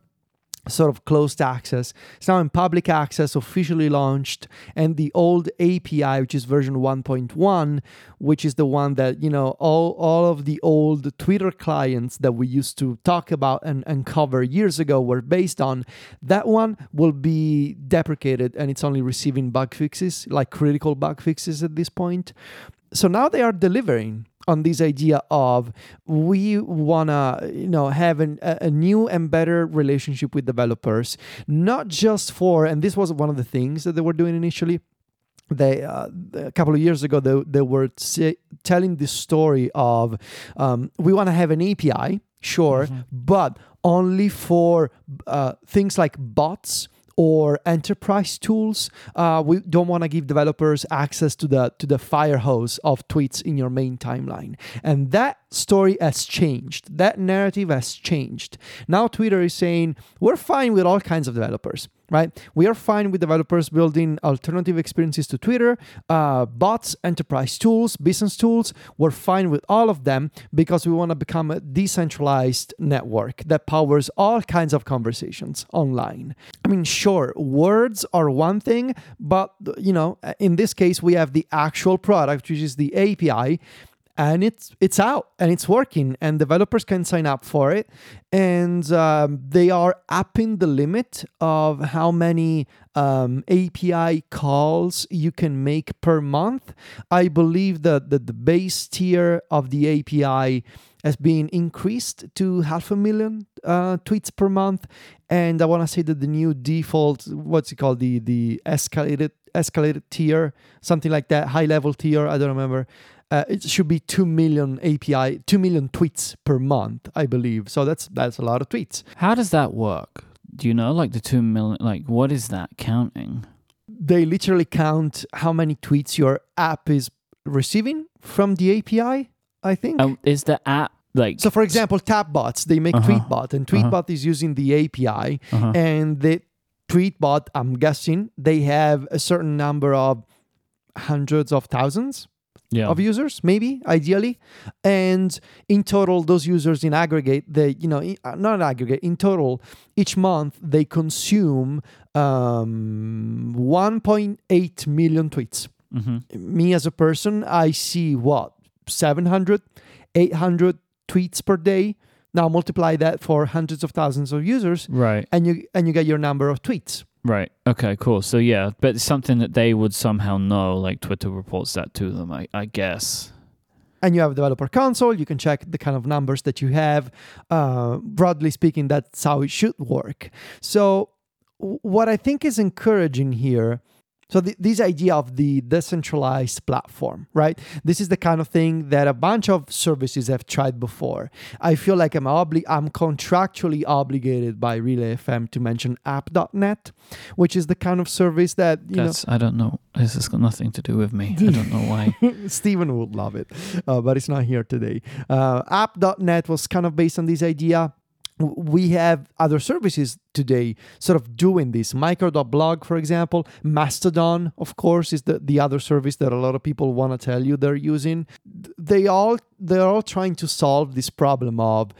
Sort of closed access. It's now in public access, officially launched, and the old API, which is version 1.1, which is the one that, all of the old Twitter clients that we used to talk about and cover years ago were based on, that one will be deprecated and it's only receiving bug fixes, like critical bug fixes at this point. So now they are delivering on this idea of we want to have a new and better relationship with developers, not just for, and this was one of the things that they were doing initially. They a couple of years ago, they were telling this story of we want to have an API, sure, mm-hmm. but only for things like bots or enterprise tools. We don't want to give developers access to the fire hose of tweets in your main timeline. And that story has changed. That narrative has changed. Now Twitter is saying, we're fine with all kinds of developers, right? We are fine with developers building alternative experiences to Twitter, bots, enterprise tools, business tools. We're fine with all of them because we want to become a decentralized network that powers all kinds of conversations online. I mean, sure, words are one thing, but, in this case, we have the actual product, which is the API, and it's out and it's working and developers can sign up for it. And they are upping the limit of how many API calls you can make per month. I believe that the base tier of the API has been increased to 500,000 tweets per month. And I want to say that the new default, what's it called? The escalated tier, something like that, high level tier, I don't remember. It should be 2 million tweets per month, I believe. So that's a lot of tweets. How does that work? Do you know, like the 2 million, like what is that counting? They literally count how many tweets your app is receiving from the API, I think. Is the app like... So for example, Tapbots, they make uh-huh. Tweetbot, and Tweetbot uh-huh. is using the API, uh-huh. and Tweetbot, I'm guessing, they have a certain number of hundreds of thousands. Yeah. Of users, maybe, ideally. And in total, those users in aggregate, in total, each month they consume 1.8 million tweets. Mm-hmm. Me as a person, I see 700, 800 tweets per day. Now multiply that for hundreds of thousands of users. Right. And you get your number of tweets. Right. Okay, cool. So, yeah, but it's something that they would somehow know, like Twitter reports that to them, I guess. And you have a developer console. You can check the kind of numbers that you have. Broadly speaking, that's how it should work. So what I think is encouraging here, so this idea of the decentralized platform, right? This is the kind of thing that a bunch of services have tried before. I feel like I'm contractually obligated by Relay FM to mention app.net, which is the kind of service that, I don't know. This has got nothing to do with me. I don't know why. Stephen would love it, but it's not here today. App.net was kind of based on this idea. We have other services today sort of doing this. Micro.blog, for example. Mastodon, of course, is the other service that a lot of people want to tell you they're using. They're all trying to solve this problem of,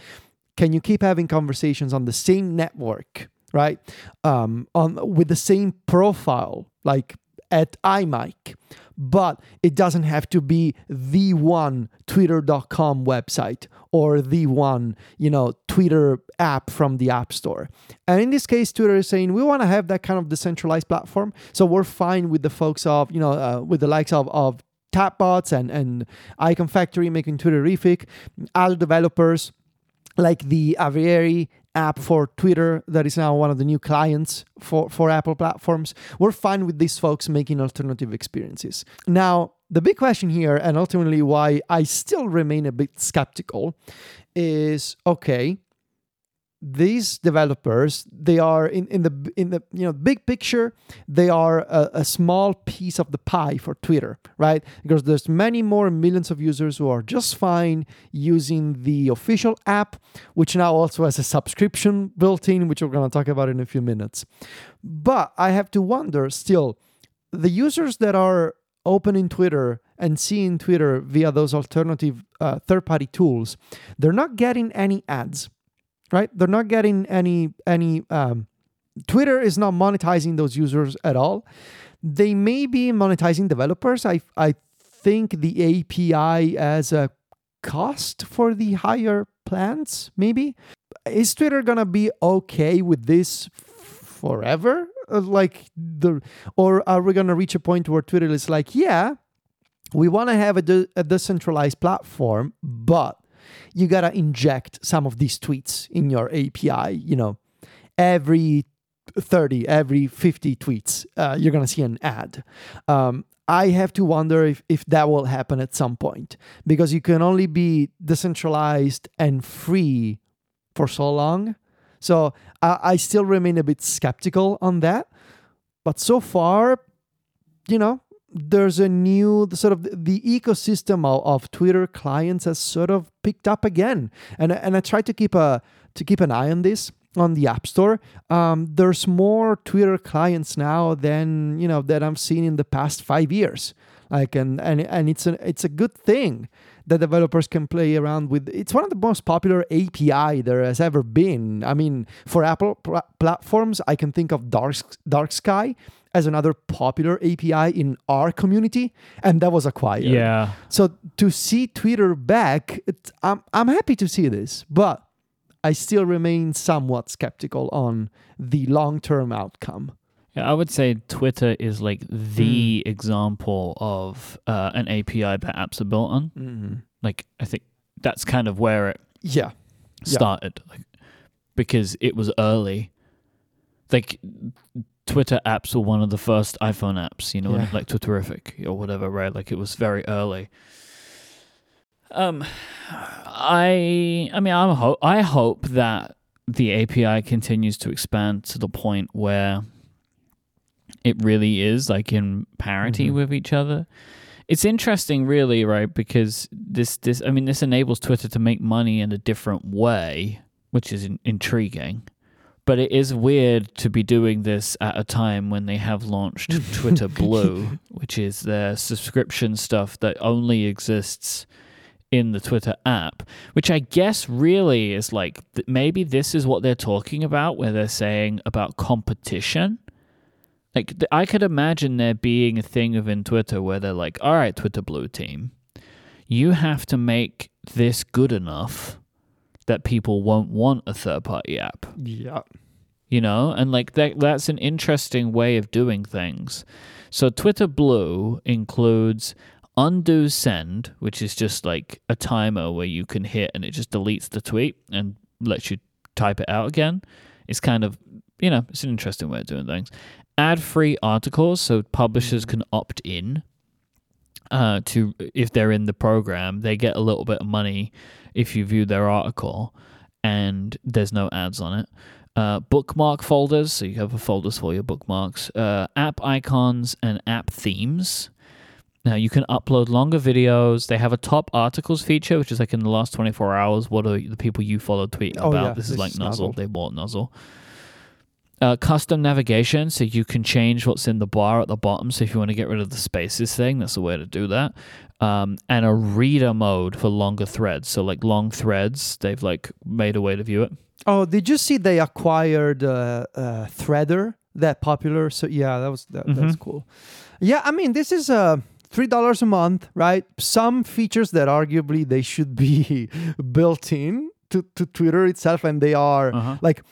can you keep having conversations on the same network, right? With the same profile, like at iMic, but it doesn't have to be the one Twitter.com website or the one, you know, Twitter app from the App Store. And in this case, Twitter is saying, we want to have that kind of decentralized platform. So we're fine with the folks of, you know, with the likes of Tapbots and Icon Factory making Twitterific, other developers like the Aviary app for Twitter that is now one of the new clients for Apple platforms. We're fine with these folks making alternative experiences. Now, the big question here, and ultimately why I still remain a bit skeptical, is, okay, these developers, they are in the you know, big picture, they are a small piece of the pie for Twitter, right? Because there's many more millions of users who are just fine using the official app, which now also has a subscription built in, which we're going to talk about in a few minutes. But I have to wonder still, the users that are opening Twitter and seeing Twitter via those alternative third-party tools, they're not getting any ads. Right? They're not getting any Twitter is not monetizing those users at all. They may be monetizing developers. I think the API as a cost for the higher plans, maybe. Is Twitter going to be okay with this forever? Or are we going to reach a point where Twitter is like, yeah, we want to have a decentralized platform, but you got to inject some of these tweets in your API, you know, every 30, every 50 tweets, you're going to see an ad. I have to wonder if that will happen at some point, because you can only be decentralized and free for so long. So I still remain a bit skeptical on that. But so far, you know, there's a new sort of the ecosystem of Twitter clients has sort of picked up again, and I try to keep an eye on this on the App Store. There's more Twitter clients now than, you know, that I've seen in the past 5 years. And it's a good thing that developers can play around with. It's one of the most popular API there has ever been. I mean, for Apple platforms, I can think of Dark Sky as another popular API in our community, and that was acquired. Yeah. So to see Twitter back, I'm happy to see this, but I still remain somewhat skeptical on the long-term outcome. I would say Twitter is like the example of an API that apps are built on. Mm-hmm. Like, I think that's kind of where it started. Like, because it was early. Like, Twitter apps were one of the first iPhone apps, you know, like Twitterific or whatever, right? Like, it was very early. I hope that the API continues to expand to the point where it really is like in parity with each other. It's interesting, really, right? Because this enables Twitter to make money in a different way, which is intriguing. But it is weird to be doing this at a time when they have launched Twitter Blue, which is their subscription stuff that only exists in the Twitter app, which I guess really is like, maybe this is what they're talking about, where they're saying about competition. Like, I could imagine there being a thing within Twitter where they're like, all right, Twitter Blue team, you have to make this good enough that people won't want a third-party app. Yeah. You know? And, like, that's an interesting way of doing things. So Twitter Blue includes undo send, which is just, like, a timer where you can hit and it just deletes the tweet and lets you type it out again. It's kind of, you know, it's an interesting way of doing things. Ad-free articles, so publishers can opt in to, if they're in the program, they get a little bit of money if you view their article, and there's no ads on it. Bookmark folders, so you have a folders for your bookmarks. App icons and app themes. Now, you can upload longer videos. They have a top articles feature, which is like in the last 24 hours, what are the people you follow tweeting about? Yeah, this is like Nuzzle. They bought Nuzzle. Custom navigation, so you can change what's in the bar at the bottom. So if you want to get rid of the spaces thing, that's the way to do that. And a reader mode for longer threads. So like long threads, they've like made a way to view it. Oh, did you see they acquired Threader, that popular? So yeah, that was that's cool. Yeah, I mean, this is $3 a month, right? Some features that arguably they should be built in to Twitter itself, and they are like,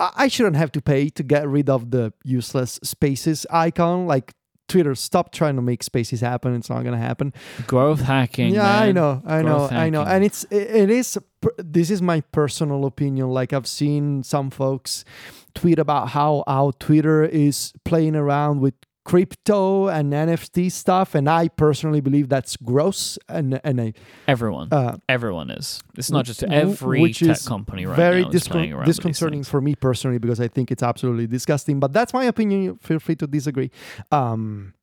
I shouldn't have to pay to get rid of the useless spaces icon. Like, Twitter, stop trying to make spaces happen. It's not going to happen. Growth hacking. Yeah, man. I know. And it is. This is my personal opinion. Like, I've seen some folks tweet about how Twitter is playing around with crypto and NFT stuff, and I personally believe that's gross. Everyone is. It's not just every tech company right now. Very disconcerting for me personally, because I think it's absolutely disgusting. But that's my opinion. Feel free to disagree. Killing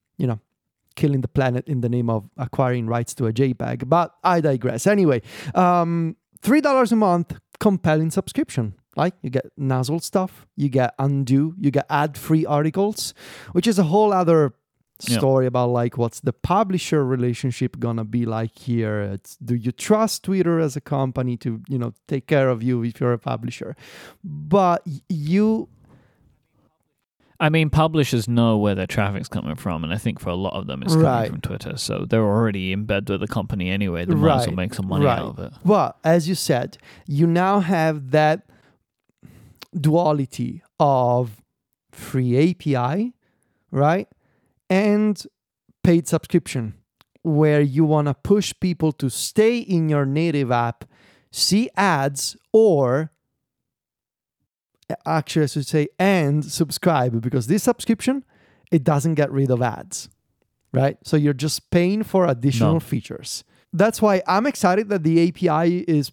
the planet in the name of acquiring rights to a JPEG. But I digress. Anyway, $3 a month, compelling subscription. Like, you get Nuzzle stuff, you get Undo, you get ad-free articles, which is a whole other story about, like, what's the publisher relationship gonna be like here? Do you trust Twitter as a company to, take care of you if you're a publisher? But publishers know where their traffic's coming from, and I think for a lot of them it's coming from Twitter, so they're already in bed with the company anyway. They might as well make some money out of it. Well, as you said, you now have that duality of free API, right, and paid subscription, where you want to push people to stay in your native app, see ads, or actually I should say, and subscribe, because this subscription, it doesn't get rid of ads, right? So you're just paying for additional features. That's why I'm excited that the API is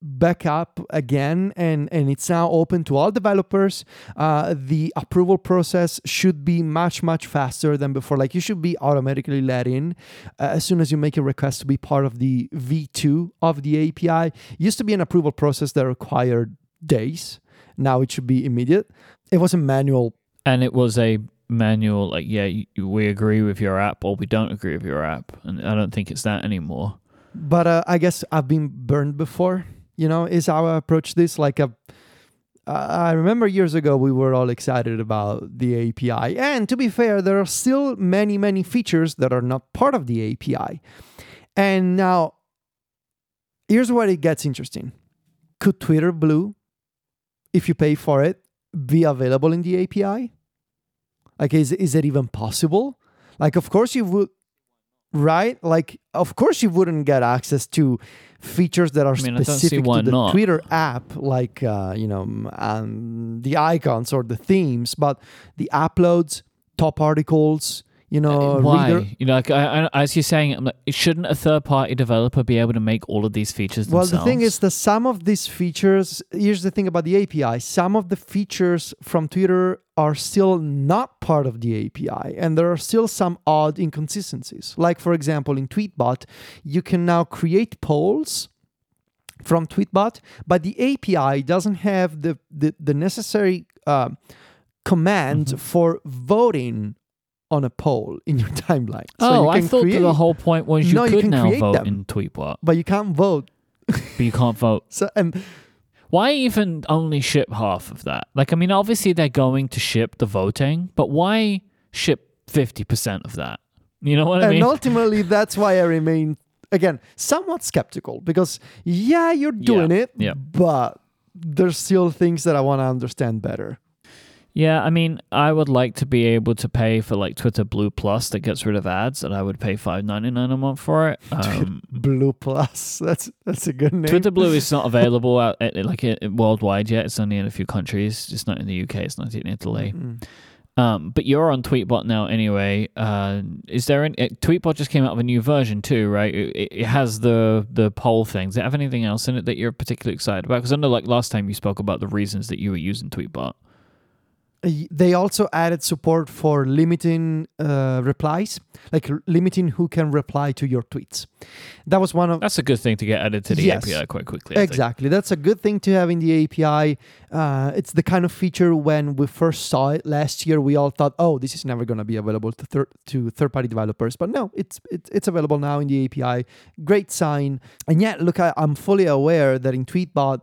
back up again, and it's now open to all developers. The approval process should be much, much faster than before. Like, you should be automatically let in as soon as you make a request to be part of the V2 of the API. Used to be an approval process that required days. Now it should be immediate. It was a manual. And it was a manual, like, we agree with your app or we don't agree with your app. And I don't think it's that anymore. But I guess I've been burned before, is how I approach this. Like, I remember years ago, we were all excited about the API. And to be fair, there are still many, many features that are not part of the API. And now, here's where it gets interesting. Could Twitter Blue, if you pay for it, be available in the API? Like, is it even possible? Like, of course you would, right? Like, of course you wouldn't get access to features that are specific to the Twitter app, like, the icons or the themes, but the uploads, top articles, why? Reader. As you're saying, I'm like, shouldn't a third-party developer be able to make all of these features themselves? Well, the thing is that some of these features, here's the thing about the API, some of the features from Twitter are still not part of the API, and there are still some odd inconsistencies. Like, for example, in Tweetbot, you can now create polls from Tweetbot, but the API doesn't have the necessary command for voting on a poll in your timeline. I thought that the whole point was you could now vote in Tweetbot. But you can't vote. But you can't vote. So, why even only ship half of that? Like, obviously they're going to ship the voting, but why ship 50% of that? You know what I mean? And ultimately, that's why I remain, again, somewhat skeptical, because, you're doing it, but there's still things that I want to understand better. Yeah, I would like to be able to pay for, like, Twitter Blue Plus that gets rid of ads, and I would pay $5.99 a month for it. Blue Plus, that's a good name. Twitter Blue is not available worldwide yet. It's only in a few countries. It's not in the UK. It's not in Italy. Mm-hmm. But you're on Tweetbot now anyway. Is there Tweetbot just came out with a new version too, right? It has the poll thing. Does it have anything else in it that you're particularly excited about? Because I know, like, last time you spoke about the reasons that you were using Tweetbot. They also added support for limiting replies, like limiting who can reply to your tweets. That was that's a good thing to get added to the API quite quickly. Exactly. That's a good thing to have in the API. It's the kind of feature when we first saw it last year, we all thought, oh, this is never going to be available to third-party developers. But no, it's available now in the API. Great sign. And yet, look, I'm fully aware that in Tweetbot,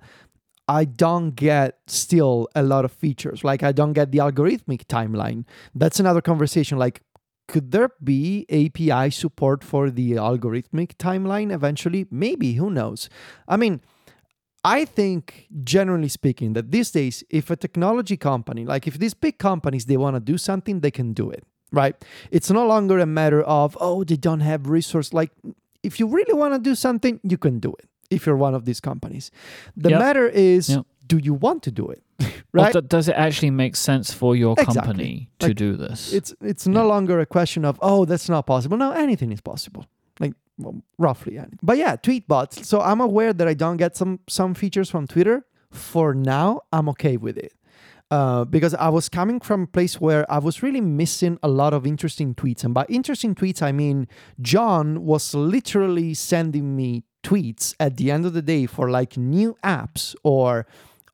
I don't get still a lot of features. Like, I don't get the algorithmic timeline. That's another conversation. Like, Could there be API support for the algorithmic timeline eventually? Maybe, who knows? I mean, I think, generally speaking, that these days, if a technology company, like if these big companies, they want to do something, they can do it, right? It's no longer a matter of, oh, they don't have resource. Like, if you really want to do something, you can do it, if you're one of these companies. The matter is, do you want to do it? Right? Does it actually make sense for your company to do this? It's no longer a question of, oh, that's not possible. No, anything is possible. Like, well, roughly anything. But yeah, Tweetbot. So I'm aware that I don't get some features from Twitter. For now, I'm okay with it. Because I was coming from a place where I was really missing a lot of interesting tweets. And by interesting tweets, I mean John was literally sending me tweets at the end of the day for like new apps or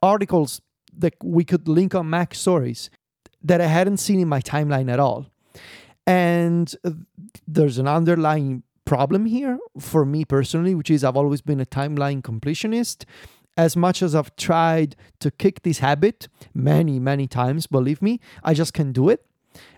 articles that we could link on MacStories that I hadn't seen in my timeline at all. And there's an underlying problem here for me personally, which is I've always been a timeline completionist. As much as I've tried to kick this habit many, many times, believe me, I just can't do it.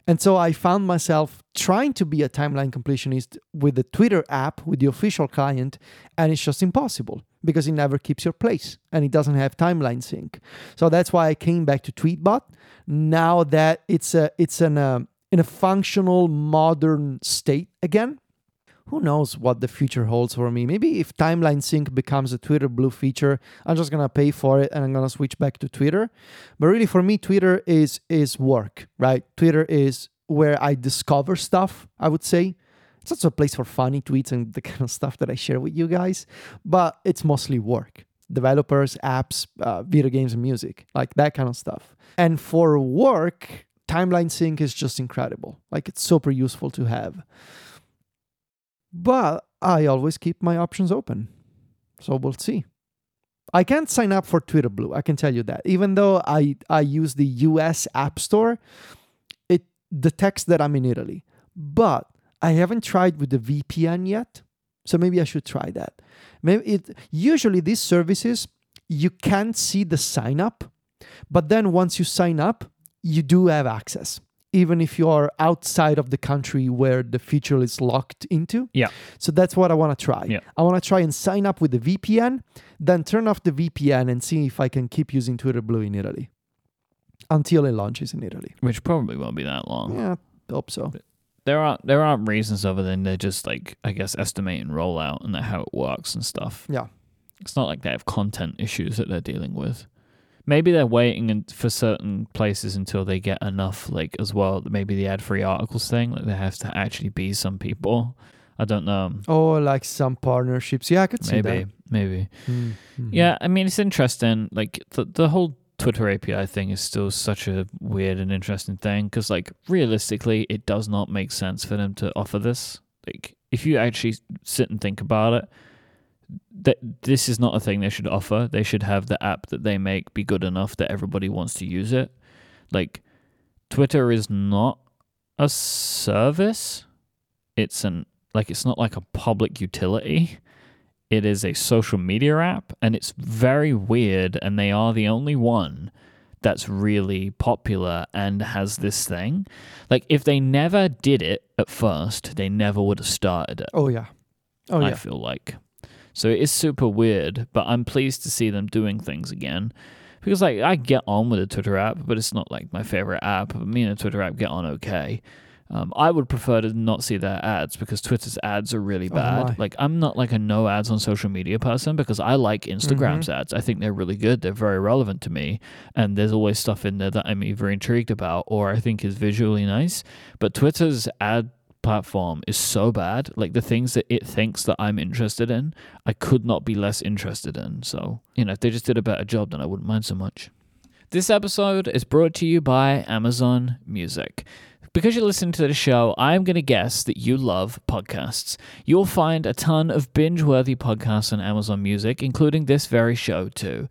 And so I found myself trying to be a timeline completionist with the Twitter app, with the official client, and it's just impossible because it never keeps your place and it doesn't have timeline sync. So that's why I came back to Tweetbot now that it's in a functional modern state again. Who knows what the future holds for me? Maybe if timeline sync becomes a Twitter Blue feature, I'm just going to pay for it and I'm going to switch back to Twitter. But really for me, Twitter is work, right? Twitter is where I discover stuff, I would say. It's also a place for funny tweets and the kind of stuff that I share with you guys. But it's mostly work. Developers, apps, video games and music, like that kind of stuff. And for work, timeline sync is just incredible. Like it's super useful to have. But I always keep my options open. So we'll see. I can't sign up for Twitter Blue. I can tell you that. Even though I use the US App Store, it detects that I'm in Italy. But I haven't tried with the VPN yet. So maybe I should try that. Usually these services, you can't see the sign up. But then once you sign up, you do have access, even if you are outside of the country where the feature is locked into. Yeah. So that's what I want to try. Yeah. I want to try and sign up with the VPN, then turn off the VPN and see if I can keep using Twitter Blue in Italy until it launches in Italy. Which probably won't be that long. Yeah, I hope so. But there aren't reasons other than they're just like, I guess, estimating rollout and how it works and stuff. Yeah. It's not like they have content issues that they're dealing with. Maybe they're waiting for certain places until they get enough, like, as well, maybe the ad-free articles thing, like there has to actually be some people. I don't know. Oh, like some partnerships. Yeah, I could see that. Maybe. Mm-hmm. Yeah, I mean, it's interesting. Like, the whole Twitter API thing is still such a weird and interesting thing because, like, realistically, it does not make sense for them to offer this. Like, if you actually sit and think about it, this is not a thing they should offer. They should have the app that they make be good enough that everybody wants to use it. Like, Twitter is not a service. It's not like a public utility. It is a social media app, and it's very weird, and they are the only one that's really popular and has this thing. Like, if they never did it at first, they never would have started it. Oh, yeah. I feel like. So it is super weird, but I'm pleased to see them doing things again. Because, like, I get on with the Twitter app, but it's not, like, my favorite app. Me and the Twitter app get on okay. I would prefer to not see their ads because Twitter's ads are really bad. Oh, like, I'm not, like, a no ads on social media person because I like Instagram's ads. I think they're really good. They're very relevant to me. And there's always stuff in there that I'm either intrigued about or I think is visually nice. But Twitter's ad platform is so bad, like the things that it thinks that I'm interested in, I could not be less interested in. So, you know, if they just did a better job, then I wouldn't mind so much. This episode is brought to you by Amazon Music. Because you're listening to the show, I'm going to guess that you love podcasts. You'll find a ton of binge-worthy podcasts on Amazon Music, including this very show too.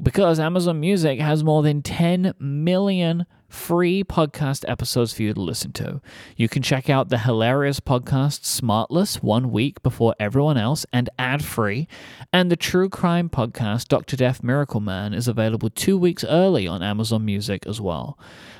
Because Amazon Music has more than 10 million free podcast episodes for you to listen to. You can check out the hilarious podcast Smartless 1 week before everyone else and ad-free, and the true crime podcast Dr. Death Miracle Man is available 2 weeks early on Amazon Music as well.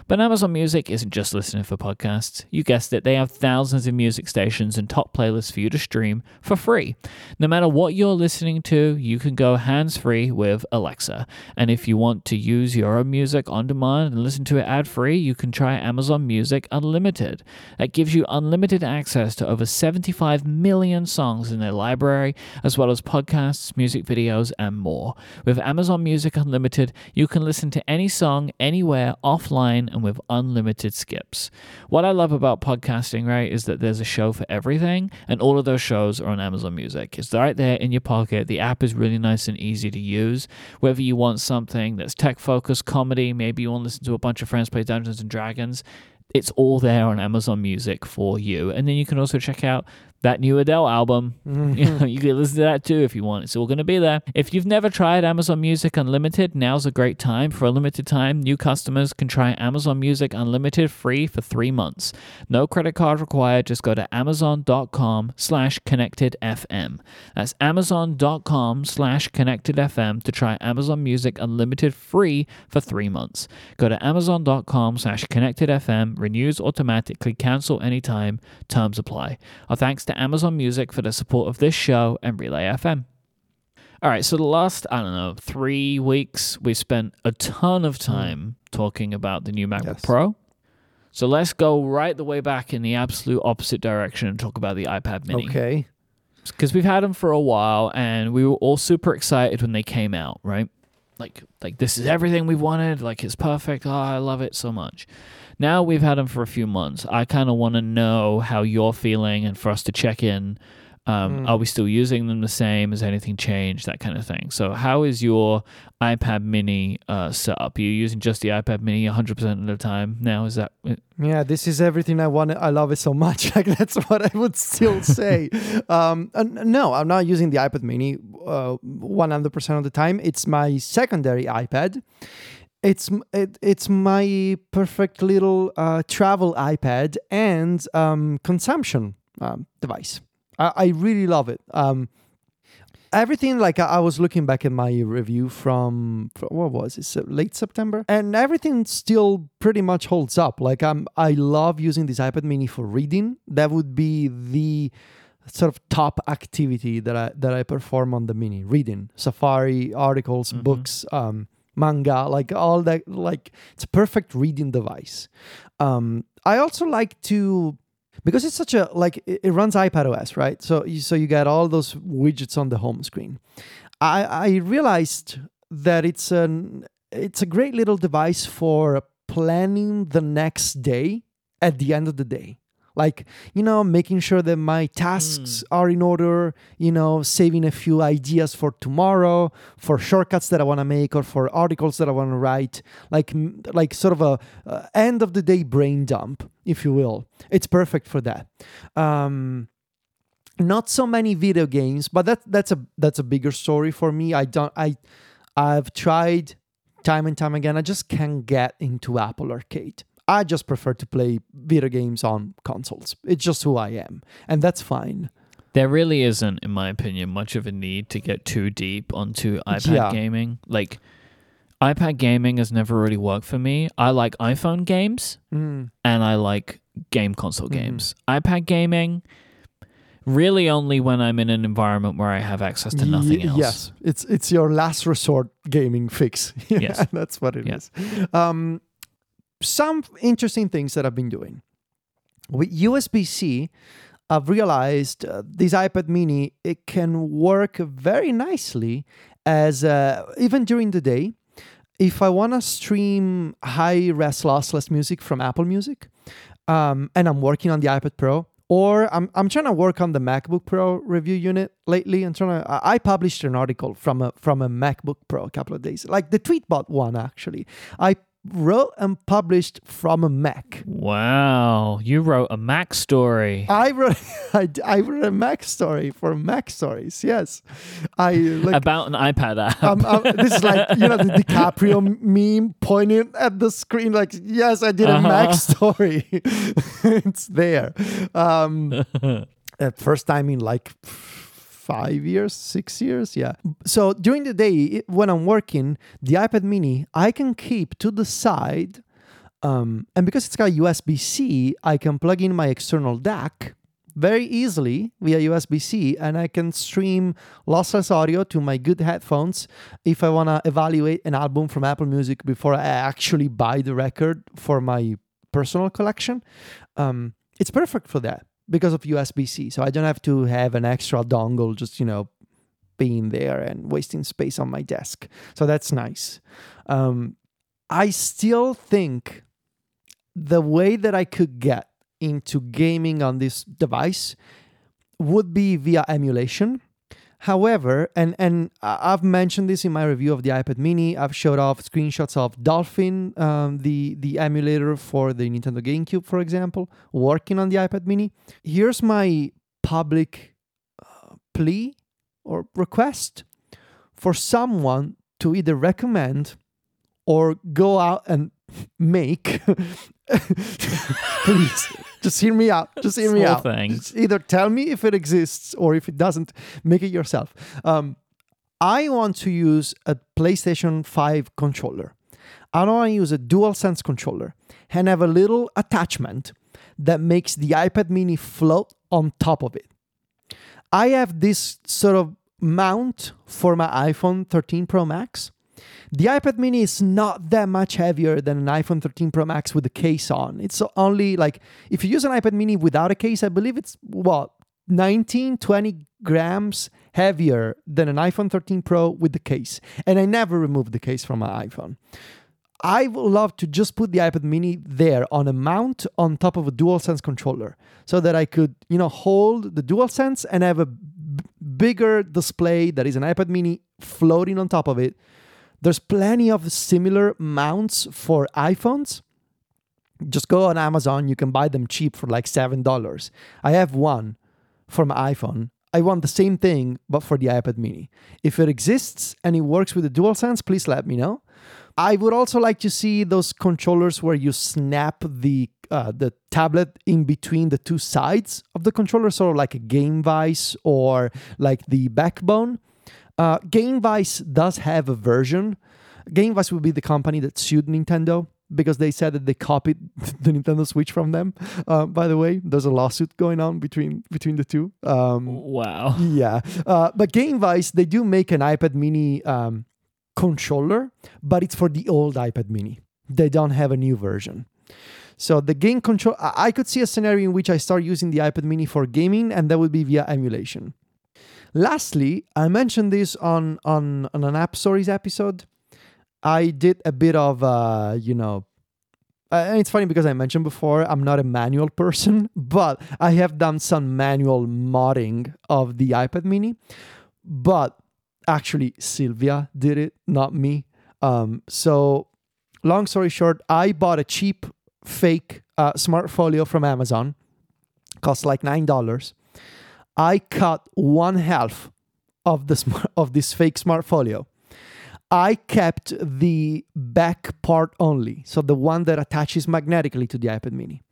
But Amazon Music isn't just listening for podcasts. You guessed it, they have thousands of music stations and top playlists for you to stream for free. No matter what you're listening to, you can go hands-free with Alexa. And if you want to use your own music on demand and listen to it ad-free, you can try Amazon Music Unlimited. That gives you unlimited access to over 75 million songs in their library, as well as podcasts, music videos, and more. With Amazon Music Unlimited, you can listen to any song, anywhere, offline, and with unlimited skips. What I love about podcasting, right, is that there's a show for everything, and all of those shows are on Amazon Music. It's right there in your pocket. The app is really nice and easy to use. Whether you want something that's tech-focused, comedy, maybe you want to listen to a bunch of friends play Dungeons and Dragons, it's all there on Amazon Music for you. And then you can also check out that new Adele album. You can listen to that too if you want. It's all going to be there. If you've never tried Amazon Music Unlimited, now's a great time. For a limited time, new customers can try Amazon Music Unlimited free for 3 months. No credit card required. Just go to amazon.com/connectedfm. That's amazon.com/connectedfm to try Amazon Music Unlimited free for 3 months. Go to amazon.com/connectedfm. Renews automatically. Cancel anytime. Terms apply. Our thanks to Amazon Music for the support of this show and Relay FM. All right, so the last, 3 weeks, we spent a ton of time talking about the new MacBook Pro. So let's go right the way back in the absolute opposite direction and talk about the iPad mini. Okay. Because we've had them for a while, and we were all super excited when they came out, right? Like this is everything we've wanted. Like, it's perfect. Oh, I love it so much. Now we've had them for a few months. I kind of want to know how you're feeling and for us to check in. Are we still using them the same? Has anything changed? That kind of thing. So how is your iPad mini set up? Are you using just the iPad mini 100% of the time now? Is that it? Yeah, this is everything I wanted. I love it so much. Like, that's what I would still say. No, I'm not using the iPad mini 100% of the time. It's my secondary iPad. It's my perfect little travel iPad and consumption device. I really love it. Everything, like, I was looking back at my review from what was it, late September? And everything still pretty much holds up. Like, I love using this iPad mini for reading. That would be the sort of top activity that I perform on the mini: reading, Safari, articles, books, manga, like all that. Like, it's a perfect reading device. I also like to, because it's such a, like, it runs iPadOS, right? So you get all those widgets on the home screen. I realized that it's a great little device for planning the next day at the end of the day. Like, making sure that my tasks are in order, saving a few ideas for tomorrow, for shortcuts that I want to make or for articles that I want to write, like sort of a end of the day brain dump, if you will. It's perfect for that. Not so many video games, but that's a bigger story for me. I've tried time and time again. I just can't get into Apple Arcade. I just prefer to play video games on consoles. It's just who I am, and that's fine. There really isn't, in my opinion, much of a need to get too deep onto iPad gaming. Like, iPad gaming has never really worked for me. I like iPhone games, and I like game console games. iPad gaming, really only when I'm in an environment where I have access to nothing else. Yes, it's your last resort gaming fix. Yes. That's what it is. Some interesting things that I've been doing. With USB-C, I've realized this iPad mini, it can work very nicely as even during the day. If I want to stream high-res lossless music from Apple Music, and I'm working on the iPad Pro, or I'm trying to work on the MacBook Pro review unit lately. I published an article from a MacBook Pro a couple of days, like the Tweetbot one, actually. I wrote and published from a Mac. Wow, you wrote a Mac story. I wrote a Mac story for MacStories. Yes, I like, about an iPad app. This is like, you know, the DiCaprio meme pointing at the screen, like, yes, I did a Mac story. It's there. First time in like 5 years, 6 years, yeah. So during the day, when I'm working, the iPad mini, I can keep to the side. And because it's got USB-C, I can plug in my external DAC very easily via USB-C, and I can stream lossless audio to my good headphones if I want to evaluate an album from Apple Music before I actually buy the record for my personal collection. It's perfect for that, because of USB-C. So I don't have to have an extra dongle just, you know, being there and wasting space on my desk. So that's nice. I still think the way that I could get into gaming on this device would be via emulation. However, and I've mentioned this in my review of the iPad mini, I've showed off screenshots of Dolphin, the emulator for the Nintendo GameCube, for example, working on the iPad mini. Here's my public plea or request for someone to either recommend or go out and make. Please, just hear me out. Just either tell me if it exists or if it doesn't, make it yourself. I want to use a PlayStation 5 controller. I don't want to use a DualSense controller and have a little attachment that makes the iPad mini float on top of it. I have this sort of mount for my iPhone 13 Pro Max. The iPad mini is not that much heavier than an iPhone 13 Pro Max with a case on. It's only like, if you use an iPad mini without a case, I believe it's, 19-20 grams heavier than an iPhone 13 Pro with the case. And I never removed the case from my iPhone. I would love to just put the iPad mini there on a mount on top of a DualSense controller so that I could, you know, hold the DualSense and have a bigger display that is an iPad mini floating on top of it. There's plenty of similar mounts for iPhones. Just go on Amazon. You can buy them cheap for like $7. I have one for my iPhone. I want the same thing, but for the iPad mini. If it exists and it works with the DualSense, please let me know. I would also like to see those controllers where you snap the tablet in between the two sides of the controller, sort of like a Game Vice or like the Backbone. Game Vice does have a version. Game Vice would be the company that sued Nintendo because they said that they copied the Nintendo Switch from them. By the way, there's a lawsuit going on between the two. Wow. Yeah. But Game Vice, they do make an iPad mini controller, but it's for the old iPad mini. They don't have a new version. So the game control, I could see a scenario in which I start using the iPad mini for gaming, and that would be via emulation. Lastly, I mentioned this on an App Stories episode. I did a bit of, and it's funny because I mentioned before, I'm not a manual person, but I have done some manual modding of the iPad mini. But actually, Sylvia did it, not me. So long story short, I bought a cheap fake Smartfolio from Amazon. Cost like $9. I cut one half of this fake Smartfolio. I kept the back part only, so the one that attaches magnetically to the iPad mini.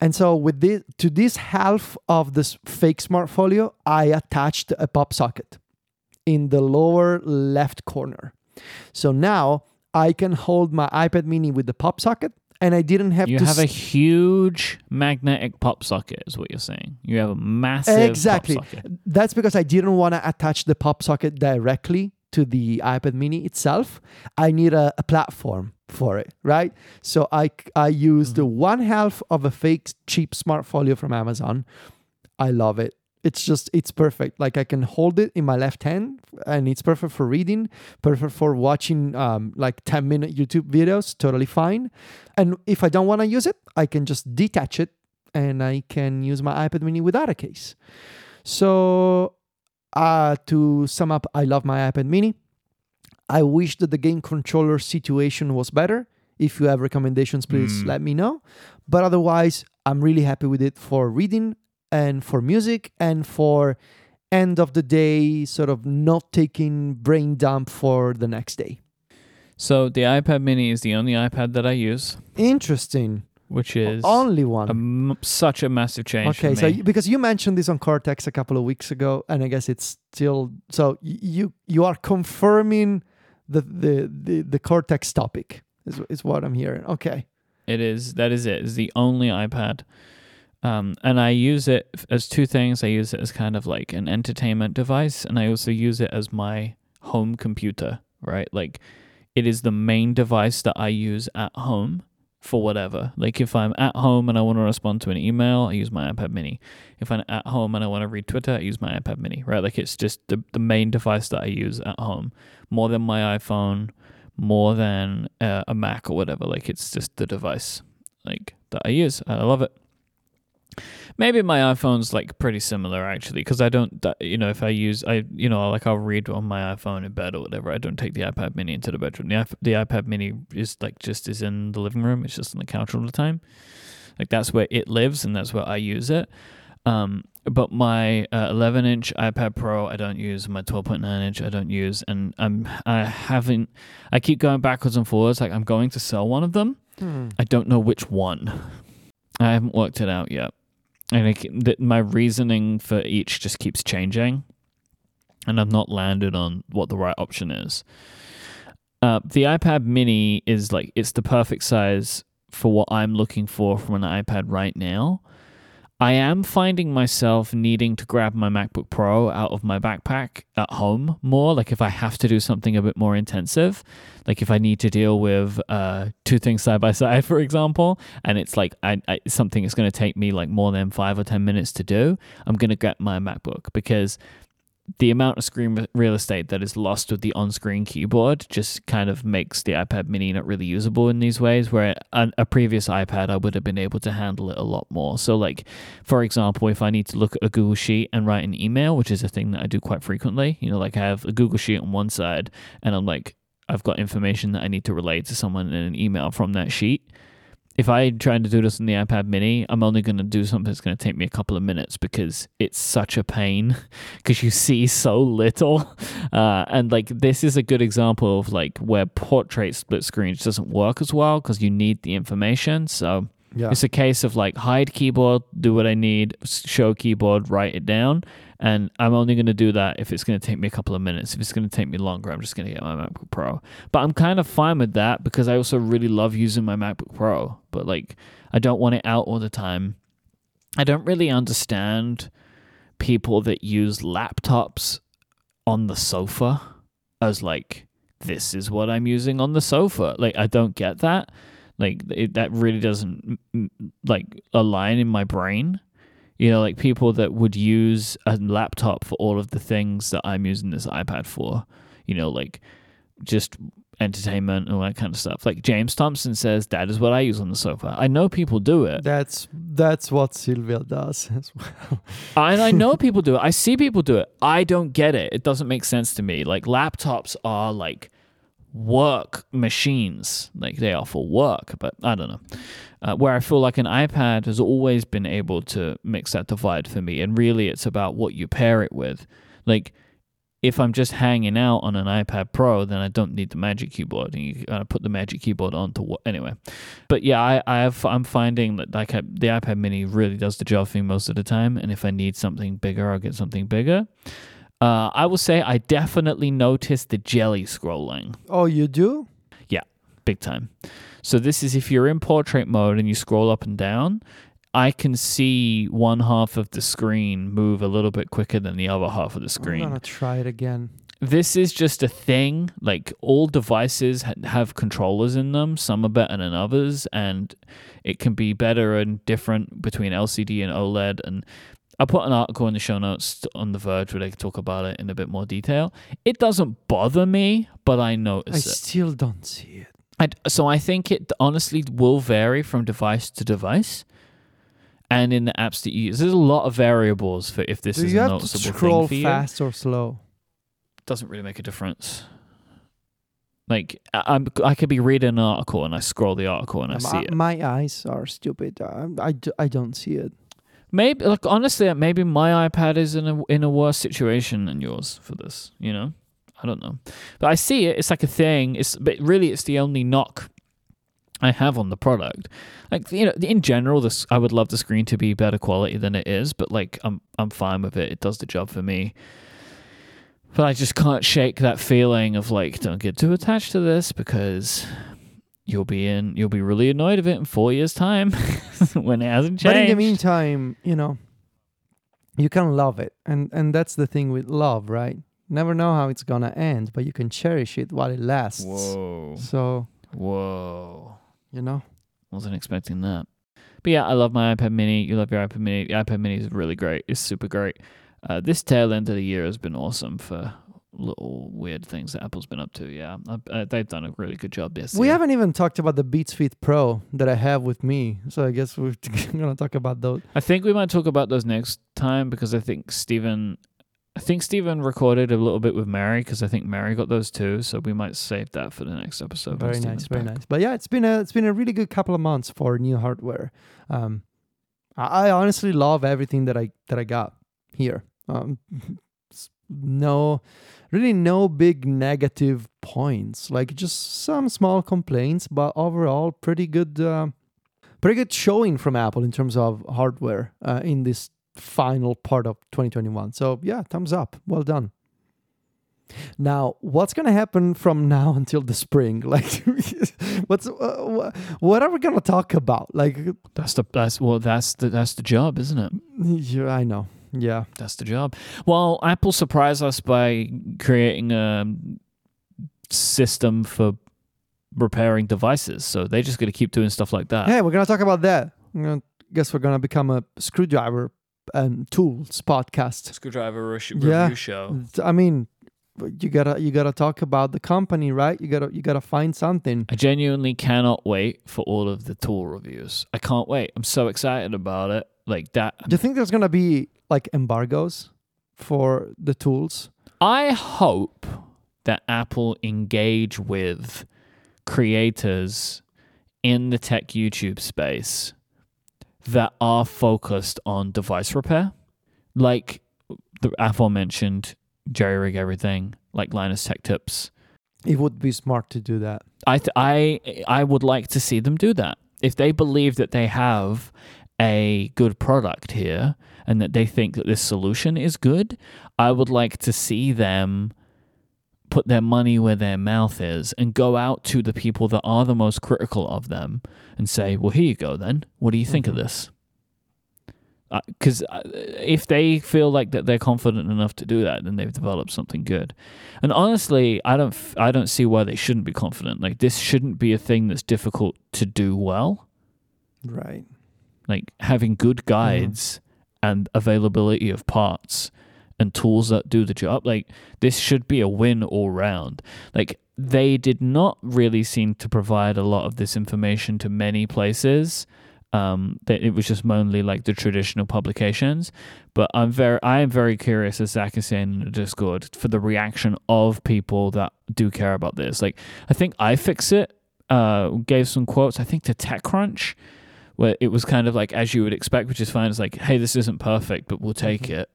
And so with this, to this half of this fake Smartfolio, I attached a pop socket in the lower left corner. So now I can hold my iPad mini with the pop socket. And I didn't have to... You have a huge magnetic pop socket is what you're saying. You have a massive pop socket. Exactly. That's because I didn't want to attach the pop socket directly to the iPad mini itself. I need a platform for it, right? So I used one half of a fake cheap Smartfolio from Amazon. I love it. It's perfect. Like I can hold it in my left hand and it's perfect for reading, perfect for watching 10-minute YouTube videos, totally fine. And if I don't want to use it, I can just detach it and I can use my iPad mini without a case. So to sum up, I love my iPad mini. I wish that the game controller situation was better. If you have recommendations, please let me know. But otherwise, I'm really happy with it for reading and for music and for end of the day, sort of not taking brain dump for the next day. So the iPad mini is the only iPad that I use. Interesting. Which is only one. Such a massive change. Okay, so because you mentioned this on Cortex a couple of weeks ago, and I guess it's still so you are confirming the Cortex topic is what I'm hearing. Okay, it is. That is it. It's the only iPad, and I use it as two things. I use it as kind of like an entertainment device, and I also use it as my home computer. Right, like it is the main device that I use at home. For whatever. Like if I'm at home and I want to respond to an email, I use my iPad mini. If I'm at home and I want to read Twitter, I use my iPad mini, right? Like it's just the main device that I use at home, more than my iPhone, more than a Mac or whatever. Like it's just the device like that I use. I love it. Maybe my iPhone's like pretty similar actually, because I don't, you know, if I use, I'll read on my iPhone in bed or whatever. I don't take the iPad mini into the bedroom. The iPad mini is like is in the living room. It's just on the couch all the time. Like that's where it lives and that's where I use it. But my 11-inch iPad Pro, I don't use. My 12.9-inch, I don't use. And I keep going backwards and forwards. Like I'm going to sell one of them. I don't know which one. I haven't worked it out yet. And my reasoning for each just keeps changing. And I've not landed on what the right option is. The iPad mini is like, it's the perfect size for what I'm looking for from an iPad right now. I am finding myself needing to grab my MacBook Pro out of my backpack at home more. Like if I have to do something a bit more intensive, like if I need to deal with two things side by side, for example, and it's like something is going to take me like more than 5 or 10 minutes to do, I'm going to get my MacBook because the amount of screen real estate that is lost with the on-screen keyboard just kind of makes the iPad mini not really usable in these ways, where a previous iPad, I would have been able to handle it a lot more. So like, for example, if I need to look at a Google Sheet and write an email, which is a thing that I do quite frequently, you know, like I have a Google Sheet on one side and I'm like, I've got information that I need to relay to someone in an email from that sheet. If I try to do this on the iPad mini, I'm only going to do something that's going to take me a couple of minutes because it's such a pain because you see so little. And like this is a good example of like where portrait split screens doesn't work as well because you need the information. So yeah. It's a case of like hide keyboard, do what I need, show keyboard, write it down. And I'm only going to do that if it's going to take me a couple of minutes. If it's going to take me longer, I'm just going to get my MacBook Pro. But I'm kind of fine with that because I also really love using my MacBook Pro. But like, I don't want it out all the time. I don't really understand people that use laptops on the sofa as like, this is what I'm using on the sofa. Like, I don't get that. Like, that really doesn't like align in my brain. You know, like people that would use a laptop for all of the things that I'm using this iPad for, you know, like just entertainment and all that kind of stuff. Like James Thompson says, that is what I use on the sofa. I know people do it. That's what Sylvia does as well. And I know people do it. I see people do it. I don't get it. It doesn't make sense to me. Like laptops are like work machines. Like they are for work, but I don't know. Where I feel like an iPad has always been able to mix that divide for me. And really, it's about what you pair it with. Like, if I'm just hanging out on an iPad Pro, then I don't need the Magic Keyboard. And you put the Magic Keyboard on to what? Anyway. But yeah, I'm finding that like the iPad mini really does the job for me most of the time. And if I need something bigger, I'll get something bigger. I will say I definitely noticed the jelly scrolling. Oh, you do? Yeah, big time. So this is if you're in portrait mode and you scroll up and down, I can see one half of the screen move a little bit quicker than the other half of the screen. I'm going to try it again. This is just a thing. Like all devices have controllers in them. Some are better than others. And it can be better and different between LCD and OLED. And I'll put an article in the show notes on The Verge where they can talk about it in a bit more detail. It doesn't bother me, but I notice it. I still don't see it. So I think it honestly will vary from device to device and in the apps that you use. There's a lot of variables for if this is a noticeable thing for you. Do you have to scroll fast or slow? Doesn't really make a difference. Like, I could be reading an article and I scroll the article and I see it. My eyes are stupid. I don't see it. Maybe, like, honestly, maybe my iPad is in a worse situation than yours for this, you know? I don't know. But I see it. It's like a thing. But really, it's the only knock I have on the product. Like, you know, in general, I would love the screen to be better quality than it is, but, like, I'm fine with it. It does the job for me. But I just can't shake that feeling of, like, don't get too attached to this because you'll be really annoyed of it in 4 years' time when it hasn't changed. But in the meantime, you know, you can love it. And that's the thing with love, right? Never know how it's gonna end, but you can cherish it while it lasts. Whoa. So. Whoa. You know? Wasn't expecting that. But yeah, I love my iPad mini. You love your iPad mini. The iPad mini is really great. It's super great. This tail end of the year has been awesome for little weird things that Apple's been up to. Yeah, they've done a really good job this year. We haven't even talked about the Beats Fit Pro that I have with me, so I guess we're going to talk about those. I think we might talk about those next time because I think Stephen recorded a little bit with Mary because I think Mary got those too, so we might save that for the next episode. Very nice, very nice. But yeah, it's been a really good couple of months for new hardware. I honestly love everything that I got here. No big negative points, like just some small complaints, but overall pretty good showing from Apple in terms of hardware in this final part of 2021. So yeah, thumbs up, well done. Now, what's gonna happen from now until the spring? Like, what are we gonna talk about? Like, that's the job, isn't it? Yeah, I know. Yeah, that's the job. Well, Apple surprised us by creating a system for repairing devices, so they're just going to keep doing stuff like that. Hey, we're going to talk about that. I guess we're going to become a screwdriver and tools podcast. Screwdriver review show. I mean, you gotta talk about the company, right? You gotta find something. I genuinely cannot wait for all of the tool reviews. I can't wait. I'm so excited about it. Like that. Do you think there's gonna be like embargoes for the tools? I hope that Apple engage with creators in the tech YouTube space that are focused on device repair, like the aforementioned JerryRigEverything, like Linus Tech Tips. It would be smart to do that. I would like to see them do that. If they believe that they have a good product here and that they think that this solution is good, I would like to see them put their money where their mouth is and go out to the people that are the most critical of them and say, well, here you go then. What do you think of this? Because if they feel like that they're confident enough to do that, then they've developed something good. And honestly, I don't see why they shouldn't be confident. Like, this shouldn't be a thing that's difficult to do well. Right. Like, having good guides and availability of parts and tools that do the job, like, this should be a win all round. Like, they did not really seem to provide a lot of this information to many places. It was just mainly like the traditional publications. But I am very curious, as Zach is saying in the Discord, for the reaction of people that do care about this. Like, I think iFixit gave some quotes, I think, to TechCrunch, where it was kind of like, as you would expect, which is fine. It's like, hey, this isn't perfect, but we'll take it.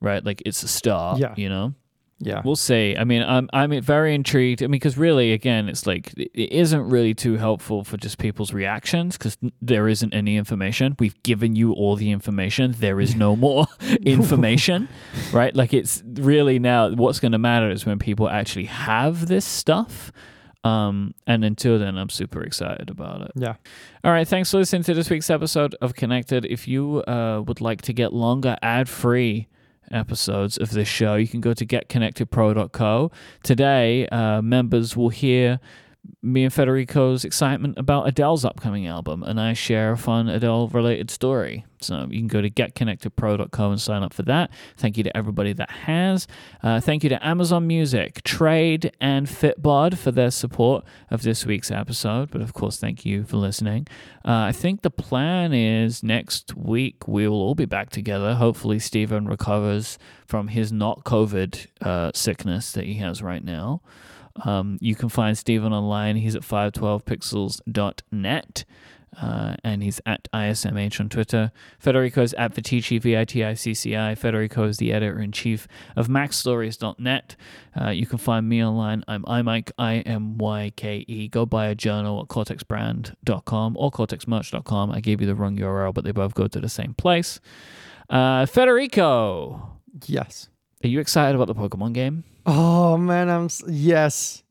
Right? Like, it's a start, you know? Yeah. We'll see. I mean, I'm very intrigued. I mean, because really, again, it's like, it isn't really too helpful for just people's reactions because there isn't any information. We've given you all the information. There is no more information, right? Like, it's really now what's going to matter is when people actually have this stuff. And until then, I'm super excited about it. Yeah. All right. Thanks for listening to this week's episode of Connected. If you would like to get longer ad-free episodes of this show, you can go to getconnectedpro.co. Today, members will hear me and Federico's excitement about Adele's upcoming album, and I share a fun Adele-related story. So you can go to getconnectedpro.co and sign up for that. Thank you to everybody that has. Thank you to Amazon Music, Trade, and Fitbod for their support of this week's episode. But of course, thank you for listening. I think the plan is next week we will all be back together. Hopefully, Stephen recovers from his not COVID sickness that he has right now. You can find Stephen online. He's at 512pixels.net. And he's at ISMH on Twitter. Federico's at Viticci, Viticci. Federico is the editor-in-chief of MacStories.net. You can find me online. I'm iMike, I-M-Y-K-E. Go buy a journal at cortexbrand.com or cortexmerch.com. I gave you the wrong URL, but they both go to the same place. Federico. Yes. Are you excited about the Pokemon game? Oh, man, yes.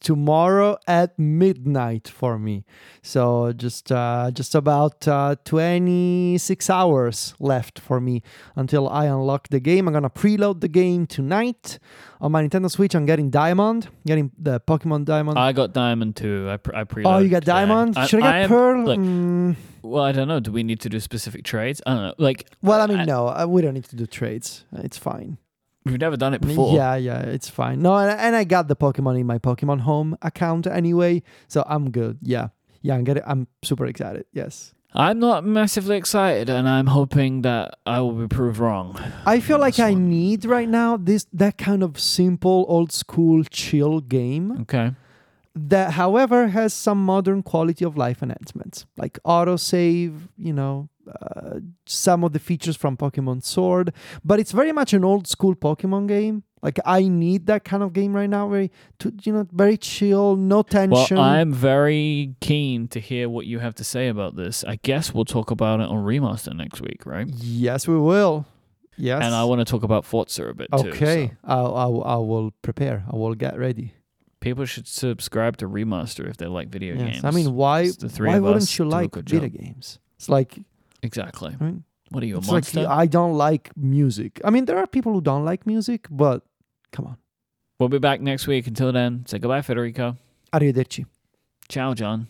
Tomorrow at midnight for me. So just about 26 hours left for me until I unlock the game. I'm going to preload the game tonight. On my Nintendo Switch, I'm getting Diamond, getting the Pokemon Diamond. I got Diamond, too. I preloaded. Oh, you got Diamond? Should I get Pearl? Like, well, I don't know. Do we need to do specific trades? I don't know. No, we don't need to do trades. It's fine. We've never done it before. Yeah, it's fine. No, and I got the Pokemon in my Pokemon Home account anyway, so I'm good. Yeah, I'm super excited. Yes. I'm not massively excited, and I'm hoping that I will be proved wrong. I feel like I need right now that kind of simple, old school, chill game. Okay. That, however, has some modern quality of life enhancements, like autosave, some of the features from Pokemon Sword, but it's very much an old school Pokemon game. Like, I need that kind of game right now, very chill, no tension. Well, I'm very keen to hear what you have to say about this. I guess we'll talk about it on Remaster next week, right? Yes, we will. Yes. And I want to talk about Forza a bit too. Okay, so. I will prepare. I will get ready. People should subscribe to Remaster if they like video games. I mean, why wouldn't you like video games? It's like... Exactly. I mean, what are you, a monster? Like, I don't like music. I mean, there are people who don't like music, but come on. We'll be back next week. Until then, say goodbye, Federico. Arrivederci. Ciao, John.